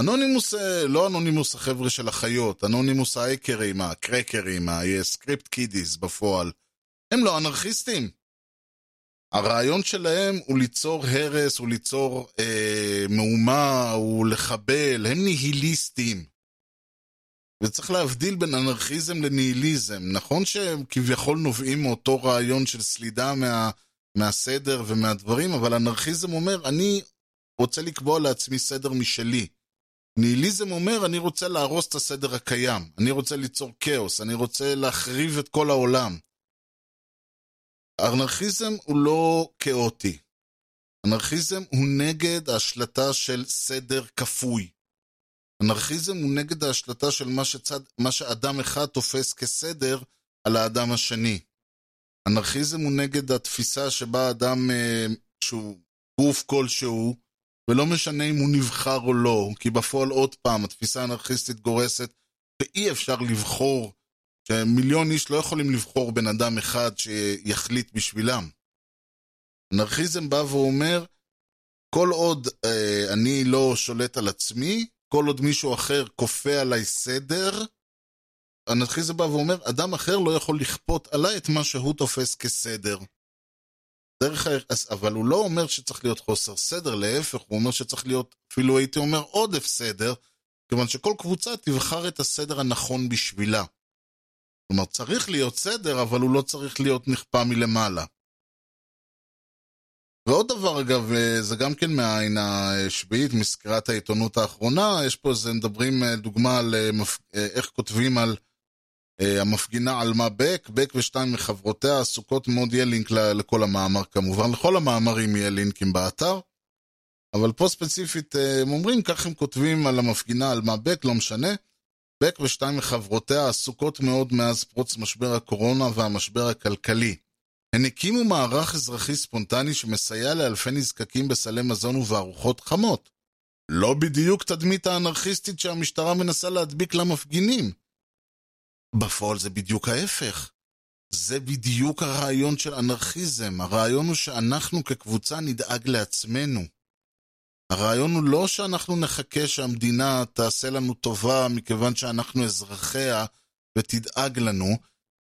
אנונימוס, לא אנונימוס החבר'ה של החיות, אנונימוס האקרים, הקרקרים, הסקריפט קידיס בפועל. הם לא אנרכיסטים. הרעיון שלהם הוא ליצור הרס, הוא ליצור אה, מאומה, הוא לחבל, הם ניהיליסטים. וצריך להבדיל בין אנרכיזם לניהיליזם. נכון שהם כביכול נובעים מאותו רעיון של סלידה מה, מהסדר ומהדברים, אבל אנרכיזם אומר, אני רוצה לקבוע לעצמי סדר משלי. ניהיליזם אומר, אני רוצה להרוס את הסדר הקיים, אני רוצה ליצור כאוס, אני רוצה להחריב את כל העולם. אנרכיזם הוא לא כאוטי. אנרכיזם הוא נגד ההשלטה של סדר כפוי. אנרכיזם הוא נגד ההשלטה של מה, שצד, מה שאדם אחד תופס כסדר על האדם השני. אנרכיזם הוא נגד התפיסה שבה אדם שהוא גוף כלשהו, ולא משנה אם הוא נבחר או לא, כי בפועל עוד פעם התפיסה האנרכיסטית גורסת, ואי אפשר לבחור, שמיליון איש לא יכולים לבחור בן אדם אחד שיחליט בשבילם. אנרכיזם בא ואומר, כל עוד אה, אני לא שולט על עצמי, כל עוד מישהו אחר כופה עליי סדר, אנרכיזם בא ואומר, אדם אחר לא יכול לכפות עליי את מה שהוא תופס כסדר. דרך ה... אבל הוא לא אומר שצריך להיות חוסר סדר, להפך, הוא אומר שצריך להיות, אפילו הייתי אומר, עודף סדר, כיוון שכל קבוצה תבחר את הסדר הנכון בשבילה. כלומר, צריך להיות סדר, אבל הוא לא צריך להיות נכפה מלמעלה. ועוד דבר, אגב, זה גם כן מהעין השביעית, מסקרת העיתונות האחרונה, יש פה איזה, מדברים דוגמה על איך כותבים על המפגינה עלמה בק, בק ושתיים מחברותיה עסוקות מאוד, יהיה לינק לכל המאמר כמובן, לכל המאמרים יהיה לינקים באתר, אבל פה ספציפית הם אומרים, כך הם כותבים על המפגינה עלמה בק, לא משנה, בק ושתיים מחברותיה עסוקות מאוד מאז פרוץ משבר הקורונה והמשבר הכלכלי. הן הקימו מערך אזרחי ספונטני שמסייע לאלפי נזקקים בסלי מזון ובארוחות חמות. לא בדיוק תדמית האנרכיסטית שהמשטרה מנסה להדביק למפגינים. בפועל זה בדיוק ההפך. זה בדיוק הרעיון של אנרכיזם. הרעיון הוא שאנחנו כקבוצה נדאג לעצמנו. הרעיון הוא לא שאנחנו נחכה שהמדינה תעשה לנו טובה מכיוון שאנחנו אזרחיה ותדאג לנו,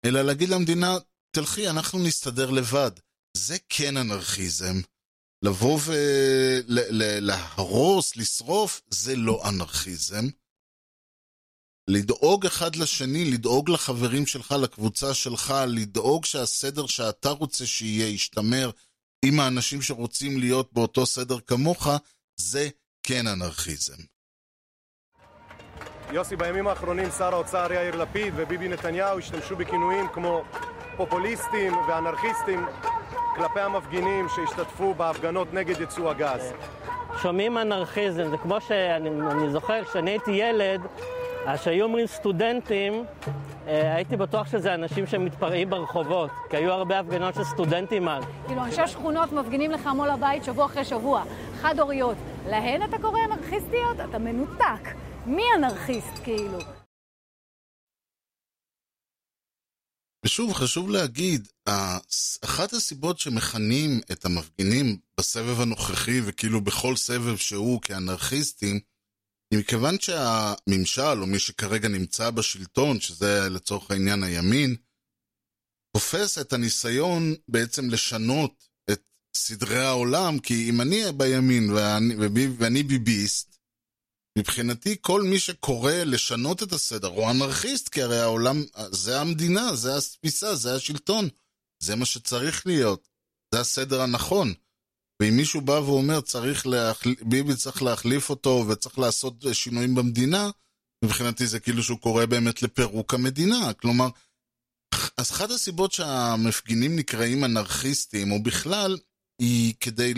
אלא להגיד למדינה, תלכי, אנחנו נסתדר לבד. זה כן אנרכיזם. לבוא ולהרוס, לשרוף, זה לא אנרכיזם. לדאוג אחד לשני, לדאוג לחברים שלך, לקבוצה שלך, לדאוג שהסדר שאתה רוצה שיהיה ישתמר עם האנשים שרוצים להיות באותו סדר כמוך, זה כן אנרכיזם. יוסי, בימים האחרונים שר האוצר יאיר לפיד וביבי נתניהו השתמשו בכינויים כמו פופוליסטים ואנרכיסטים כלפי המפגינים שהשתתפו בהפגנות נגד יצוא הגז. שומעים אנרכיזם, זה כמו שאני אני זוכר, כשאני הייתי ילד, אז שהיו אומרים סטודנטים, הייתי בטוח שזה אנשים שמתפרעים ברחובות, כי היו הרבה הפגנות של סטודנטים על. כאילו, אנשי שכונות מפגינים לך מול הבית שבוע אחרי שבוע, חד-הוריות. להן אתה קורא אנרכיסטיות? אתה מנותק. מי אנרכיסט, כאילו? ושוב, חשוב להגיד, אחת הסיבות שמכנים את המפגינים בסבב הנוכחי, וכאילו בכל סבב שהוא כאנרכיסטים, היא מכיוון שהממשל, או מי שכרגע נמצא בשלטון, שזה לצורך העניין הימין, תופס את הניסיון בעצם לשנות את סדרי העולם, כי אם אני בימין ואני, ואני ביביסט, מבחינתי כל מי שקורא לשנות את הסדר הוא אנרכיסט, כי הרי העולם זה המדינה, זה הספיסה, זה השלטון, זה מה שצריך להיות, זה הסדר הנכון. ואם מישהו בא ואומר צריך להחל... ביבי צריך להחליף אותו וצריך לעשות שינויים במדינה, מבחינתי זה כאילו שהוא קורא באמת לפירוק המדינה. כלומר, אז אחת הסיבות שהמפגינים נקראים אנרכיסטים או בכלל היא כדי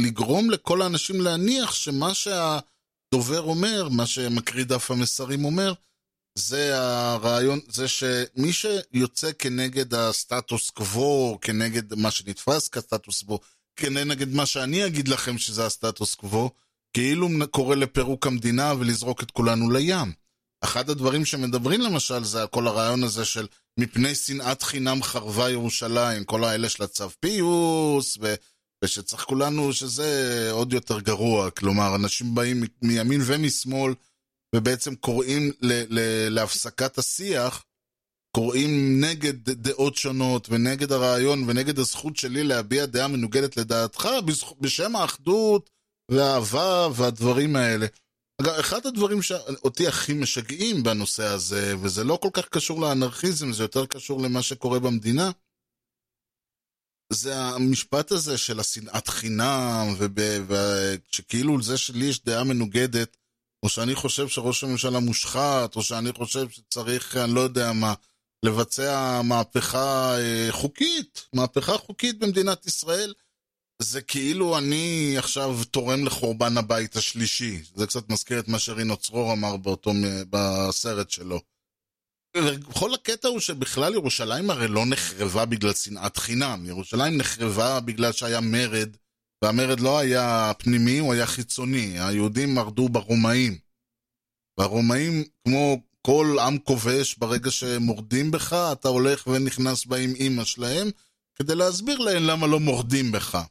לגרום לכל האנשים להניח שמה שה... דובר אומר, מה שמקריא דף המסרים אומר, זה הרעיון, זה שמי שיוצא כנגד הסטטוס קוו, כנגד מה שנתפס כסטטוס קוו, כנגד מה שאני אגיד לכם שזה הסטטוס קוו, כאילו קורא לפירוק המדינה ולזרוק את כולנו לים. אחד הדברים שמדברים למשל זה כל הרעיון הזה של מפני שנאת חינם חרבה ירושלים, כל האלה של הצו פיוס, ו... ושצריך כולנו שזה עוד יותר גרוע, כלומר אנשים באים מימין ומשמאל, ובעצם קוראים ל- ל- להפסקת השיח, קוראים נגד דעות שונות, ונגד הרעיון, ונגד הזכות שלי להביע דעה מנוגדת לדעתך, בזכ... בשם האחדות, והאהבה, והדברים האלה. אגב, אחד הדברים שאותי הכי משגעים בנושא הזה, וזה לא כל כך קשור לאנרכיזם, זה יותר קשור למה שקורה במדינה, זה המשפט הזה של השנאת חינם, וכשכאילו וב... ו... זה שלי יש דעה מנוגדת, או שאני חושב שראש הממשלה מושחת, או שאני חושב שצריך, אני לא יודע מה, לבצע מהפכה חוקית, מהפכה חוקית במדינת ישראל, זה כאילו אני עכשיו תורם לחורבן הבית השלישי. זה קצת מזכיר את מה שרינו צרור אמר באותו, בסרט שלו. וכל הקטע הוא שבכלל ירושלים הרי לא נחרבה בגלל שנאת חינם, ירושלים נחרבה בגלל שהיה מרד, והמרד לא היה פנימי, הוא היה חיצוני. היהודים מרדו ברומאים. והרומאים, כמו כל עם כובש, ברגע שמורדים בך, אתה הולך ונכנס בה עם אמא שלהם, כדי להסביר להם למה לא מורדים בך.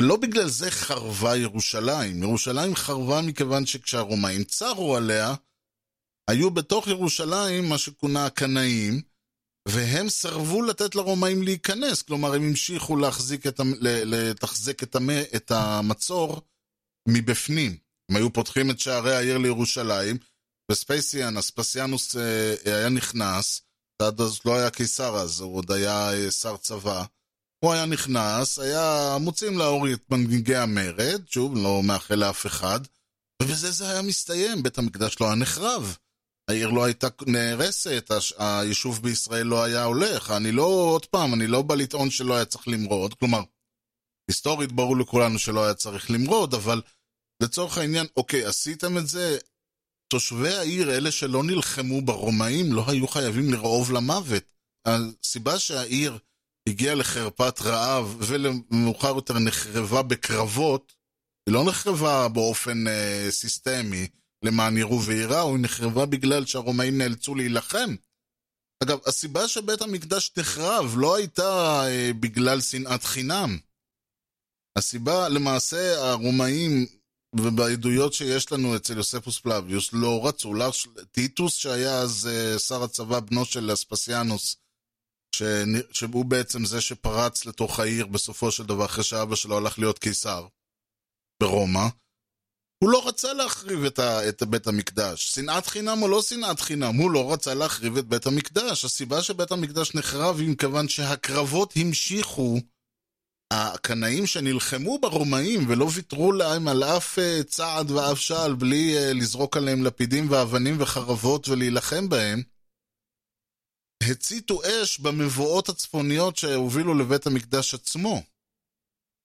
ולא בגלל זה חרבה ירושלים. ירושלים חרבה מכיוון שכשהרומאים צרו עליה, היו בתוך ירושלים מה שכונה הקנאים, והם סרבו לתת לרומאים להיכנס, כלומר הם המשיכו להחזיק את, המ... לתחזק את, המ... את המצור מבפנים. הם היו פותחים את שערי העיר לירושלים, וספייסיאן, אספסיאנוס היה נכנס, עד אז לא היה קיסר אז, הוא עוד היה שר צבא, הוא היה נכנס, היה מוצאים לאור את מנהיגי המרד, שוב, לא מאחל לאף אחד, ובזה זה היה מסתיים, בית המקדש לא היה נחרב. העיר לא הייתה נהרסת, היישוב בישראל לא היה הולך, אני לא, עוד פעם, אני לא בא לטעון שלא היה צריך למרוד, כלומר, היסטורית ברור לכולנו שלא היה צריך למרוד, אבל לצורך העניין, אוקיי, עשיתם את זה, תושבי העיר, אלה שלא נלחמו ברומאים, לא היו חייבים לרעוב למוות. הסיבה שהעיר הגיעה לחרפת רעב, ולמאוחר יותר נחרבה בקרבות, היא לא נחרבה באופן אה, סיסטמי, למען ירו ועירה, הוא נחרבה בגלל שהרומאים נאלצו להילחם. אגב, הסיבה שבית המקדש תחרב לא הייתה אה, בגלל שנאת חינם. הסיבה, למעשה, הרומאים, ובעדויות שיש לנו אצל יוספוס פלביוס, לא רצו, לא, טיטוס שהיה אז אה, שר הצבא, בנו של אספסיאנוס, ש... שהוא בעצם זה שפרץ לתוך העיר בסופו של דבר, אחרי שאבא שלו הלך להיות קיסר ברומא, הוא לא רצה להחריב את, ה, את בית המקדש. שנאת חינם או לא שנאת חינם, הוא לא רצה להחריב את בית המקדש. הסיבה שבית המקדש נחרב היא מכיוון שהקרבות המשיכו, הקנאים שנלחמו ברומאים ולא ויתרו להם על אף צעד ואף שעל, בלי לזרוק עליהם לפידים ואבנים וחרבות ולהילחם בהם, הציתו אש במבואות הצפוניות שהובילו לבית המקדש עצמו.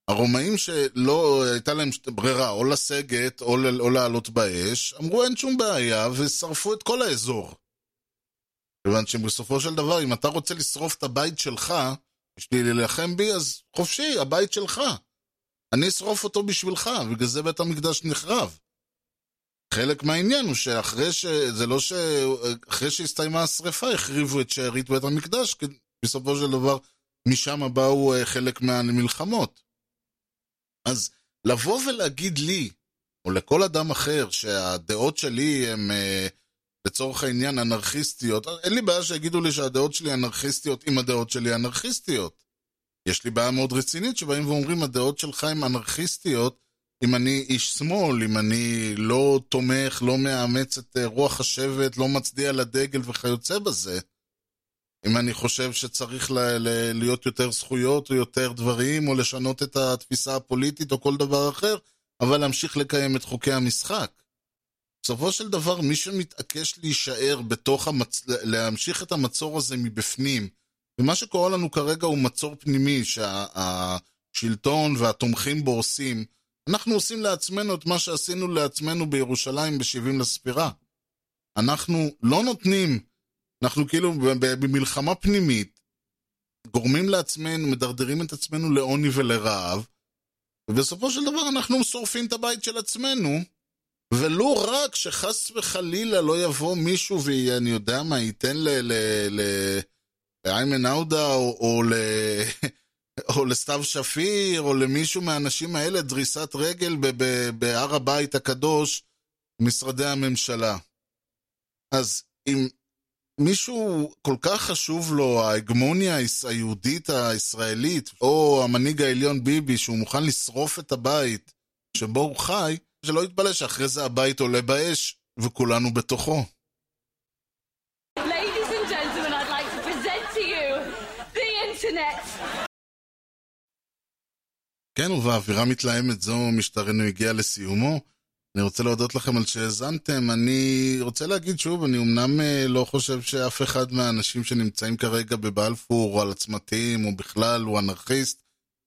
הרומאים שלא הייתה להם ברירה, או לסגת, או, ל, או לעלות באש, אמרו אין שום בעיה, ושרפו את כל האזור. כיוון שבסופו של דבר, אם אתה רוצה לשרוף את הבית שלך, בשביל להילחם בי, אז חופשי, הבית שלך. אני אשרוף אותו בשבילך, בגלל זה בית המקדש נחרב. חלק מהעניין הוא שאחרי ש... זה לא ש... אחרי שהסתיימה השריפה, החריבו את שארית בית המקדש, כי בסופו של דבר, משם באו חלק מהמלחמות. אז לבוא ולהגיד לי, או לכל אדם אחר, שהדעות שלי הם לצורך העניין אנרכיסטיות, אין לי בעיה שיגידו לי שהדעות שלי אנרכיסטיות עם הדעות שלי אנרכיסטיות. יש לי בעיה מאוד רצינית שבאים ואומרים, הדעות שלך הם אנרכיסטיות, אם אני איש שמאל, אם אני לא תומך, לא מאמץ את רוח השבט, לא מצדיע לדגל וכיוצא בזה, אם אני חושב שצריך ל- ל- להיות יותר זכויות או יותר דברים, או לשנות את התפיסה הפוליטית או כל דבר אחר, אבל להמשיך לקיים את חוקי המשחק. בסופו של דבר, מי שמתעקש להישאר בתוך, המצ... להמשיך את המצור הזה מבפנים, ומה שקורה לנו כרגע הוא מצור פנימי, שהשלטון שה- והתומכים בו עושים, אנחנו עושים לעצמנו את מה שעשינו לעצמנו בירושלים ב-שבעים לספירה. אנחנו לא נותנים... אנחנו כאילו במלחמה פנימית, גורמים לעצמנו, מדרדרים את עצמנו לעוני ולרעב, ובסופו של דבר אנחנו שורפים את הבית של עצמנו, ולא רק שחס וחלילה לא יבוא מישהו ואני יודע מה, ייתן לאיימן עודה או, או, או לסתיו שפיר או למישהו מהאנשים האלה דריסת רגל בהר הבית הקדוש, משרדי הממשלה. אז אם מישהו כל כך חשוב לו ההגמוניה היהודית הישראלית, או המנהיג העליון ביבי שהוא מוכן לשרוף את הבית שבו הוא חי, שלא יתבלש שאחרי זה הבית עולה באש וכולנו בתוכו. Ladies and gentlemen, I'd like to present to you the internet. כן, ובאווירה מתלהמת זו משטרנו הגיע לסיומו. אני רוצה להודות לכם על שהזנתם. אני רוצה להגיד שוב, אני אמנם לא חושב שאף אחד מהאנשים שנמצאים כרגע בבלפור או על עצמתיים או בכלל הוא אנרכיסט.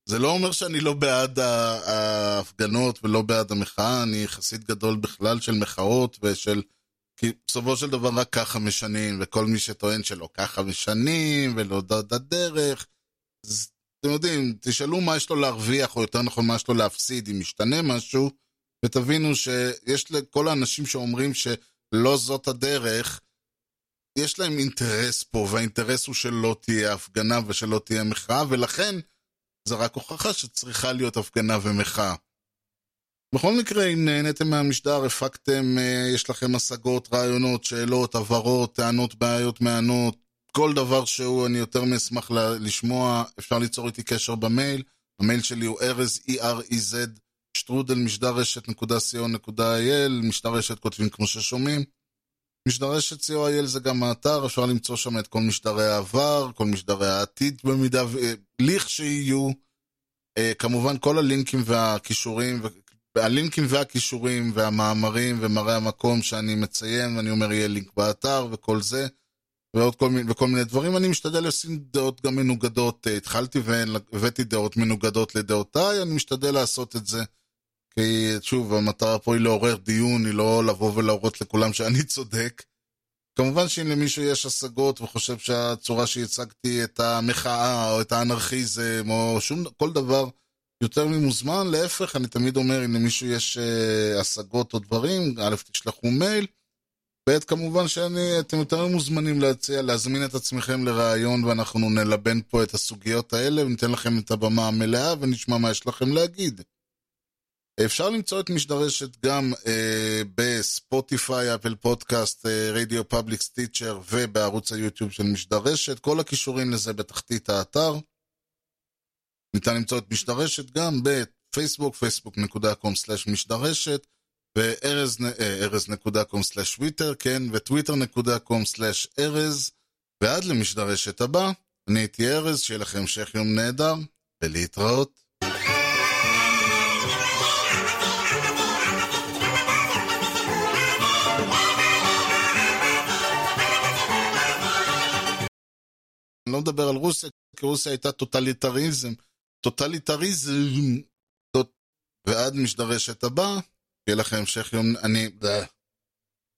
זה לא אומר שאני לא בעד ההפגנות ולא בעד המחאה, אני יחסית גדול בכלל של מחאות ושל, כי בסופו של דבר רק ככה משנים, וכל מי שטוען שלא ככה משנים ולא דעת הדרך, אז אתם יודעים, תשאלו מה יש לו להרוויח או יותר נכון מה יש לו להפסיד אם משתנה משהו, ותבינו שיש לכל האנשים שאומרים שלא זאת הדרך, יש להם אינטרס פה, והאינטרס הוא שלא תהיה הפגנה ושלא תהיה מחאה, ולכן זה רק הוכחה שצריכה להיות הפגנה ומחאה. בכל מקרה, אם נהנתם מהמשדר, הפקתם, יש לכם השגות, רעיונות, שאלות, עברות, טענות, בעיות, מענות, כל דבר שהוא, אני יותר מאשמח לשמוע, אפשר ליצור איתי קשר במייל, המייל שלי הוא ארז, E-R-E-Z, שטרודל משדר רשת נקודה סי או נקודה איי אל, משדר רשת כותבים כמו ששומעים. משדר רשת סי או נקודה איי אל זה גם האתר, אפשר למצוא שם את כל משדרי העבר, כל משדרי העתיד במידה, ליך שיהיו, כמובן כל הלינקים והקישורים, הלינקים והקישורים והמאמרים ומראה המקום שאני מציין, ואני אומר יהיה לינק באתר וכל זה, ועוד כל מיני, וכל מיני דברים. אני משתדל לשים דעות גם מנוגדות, התחלתי והבאתי דעות מנוגדות לדעותיי, אני משתדל לעשות את זה. כי שוב, המטרה פה היא לעורר דיון, היא לא לבוא ולהראות לכולם שאני צודק. כמובן שאם למישהו יש השגות וחושב שהצורה שהצגתי את המחאה או את האנרכיזם או שום, כל דבר יותר ממוזמן, להפך, אני תמיד אומר, אם למישהו יש uh, השגות או דברים, א' תשלחו מייל, ב' כמובן שאתם יותר ממוזמנים להציע, להזמין את עצמכם לרעיון ואנחנו נלבן פה את הסוגיות האלה וניתן לכם את הבמה המלאה ונשמע מה יש לכם להגיד. אפשר למצוא את משדרשת גם אה, בספוטיפיי, אפל פודקאסט, אה, רדיו פאבליק סטיצ'ר ובערוץ היוטיוב של משדרשת. כל הכישורים לזה בתחתית האתר. ניתן למצוא את משדרשת גם בפייסבוק, פייסבוק נקודה קום סלאש משדרשת וארז נקודה קום סלאש טוויטר, כן, וטוויטר נקודה קום סלאש ארז. ועד למשדרשת הבא, אני הייתי ארז, שיהיה לכם המשך יום נהדר, ולהתראות. אני לא מדבר על רוסיה, כי רוסיה הייתה טוטליטריזם, טוטליטריזם, ועד משדרשת הבא, יהיה לכם המשך יום, אני...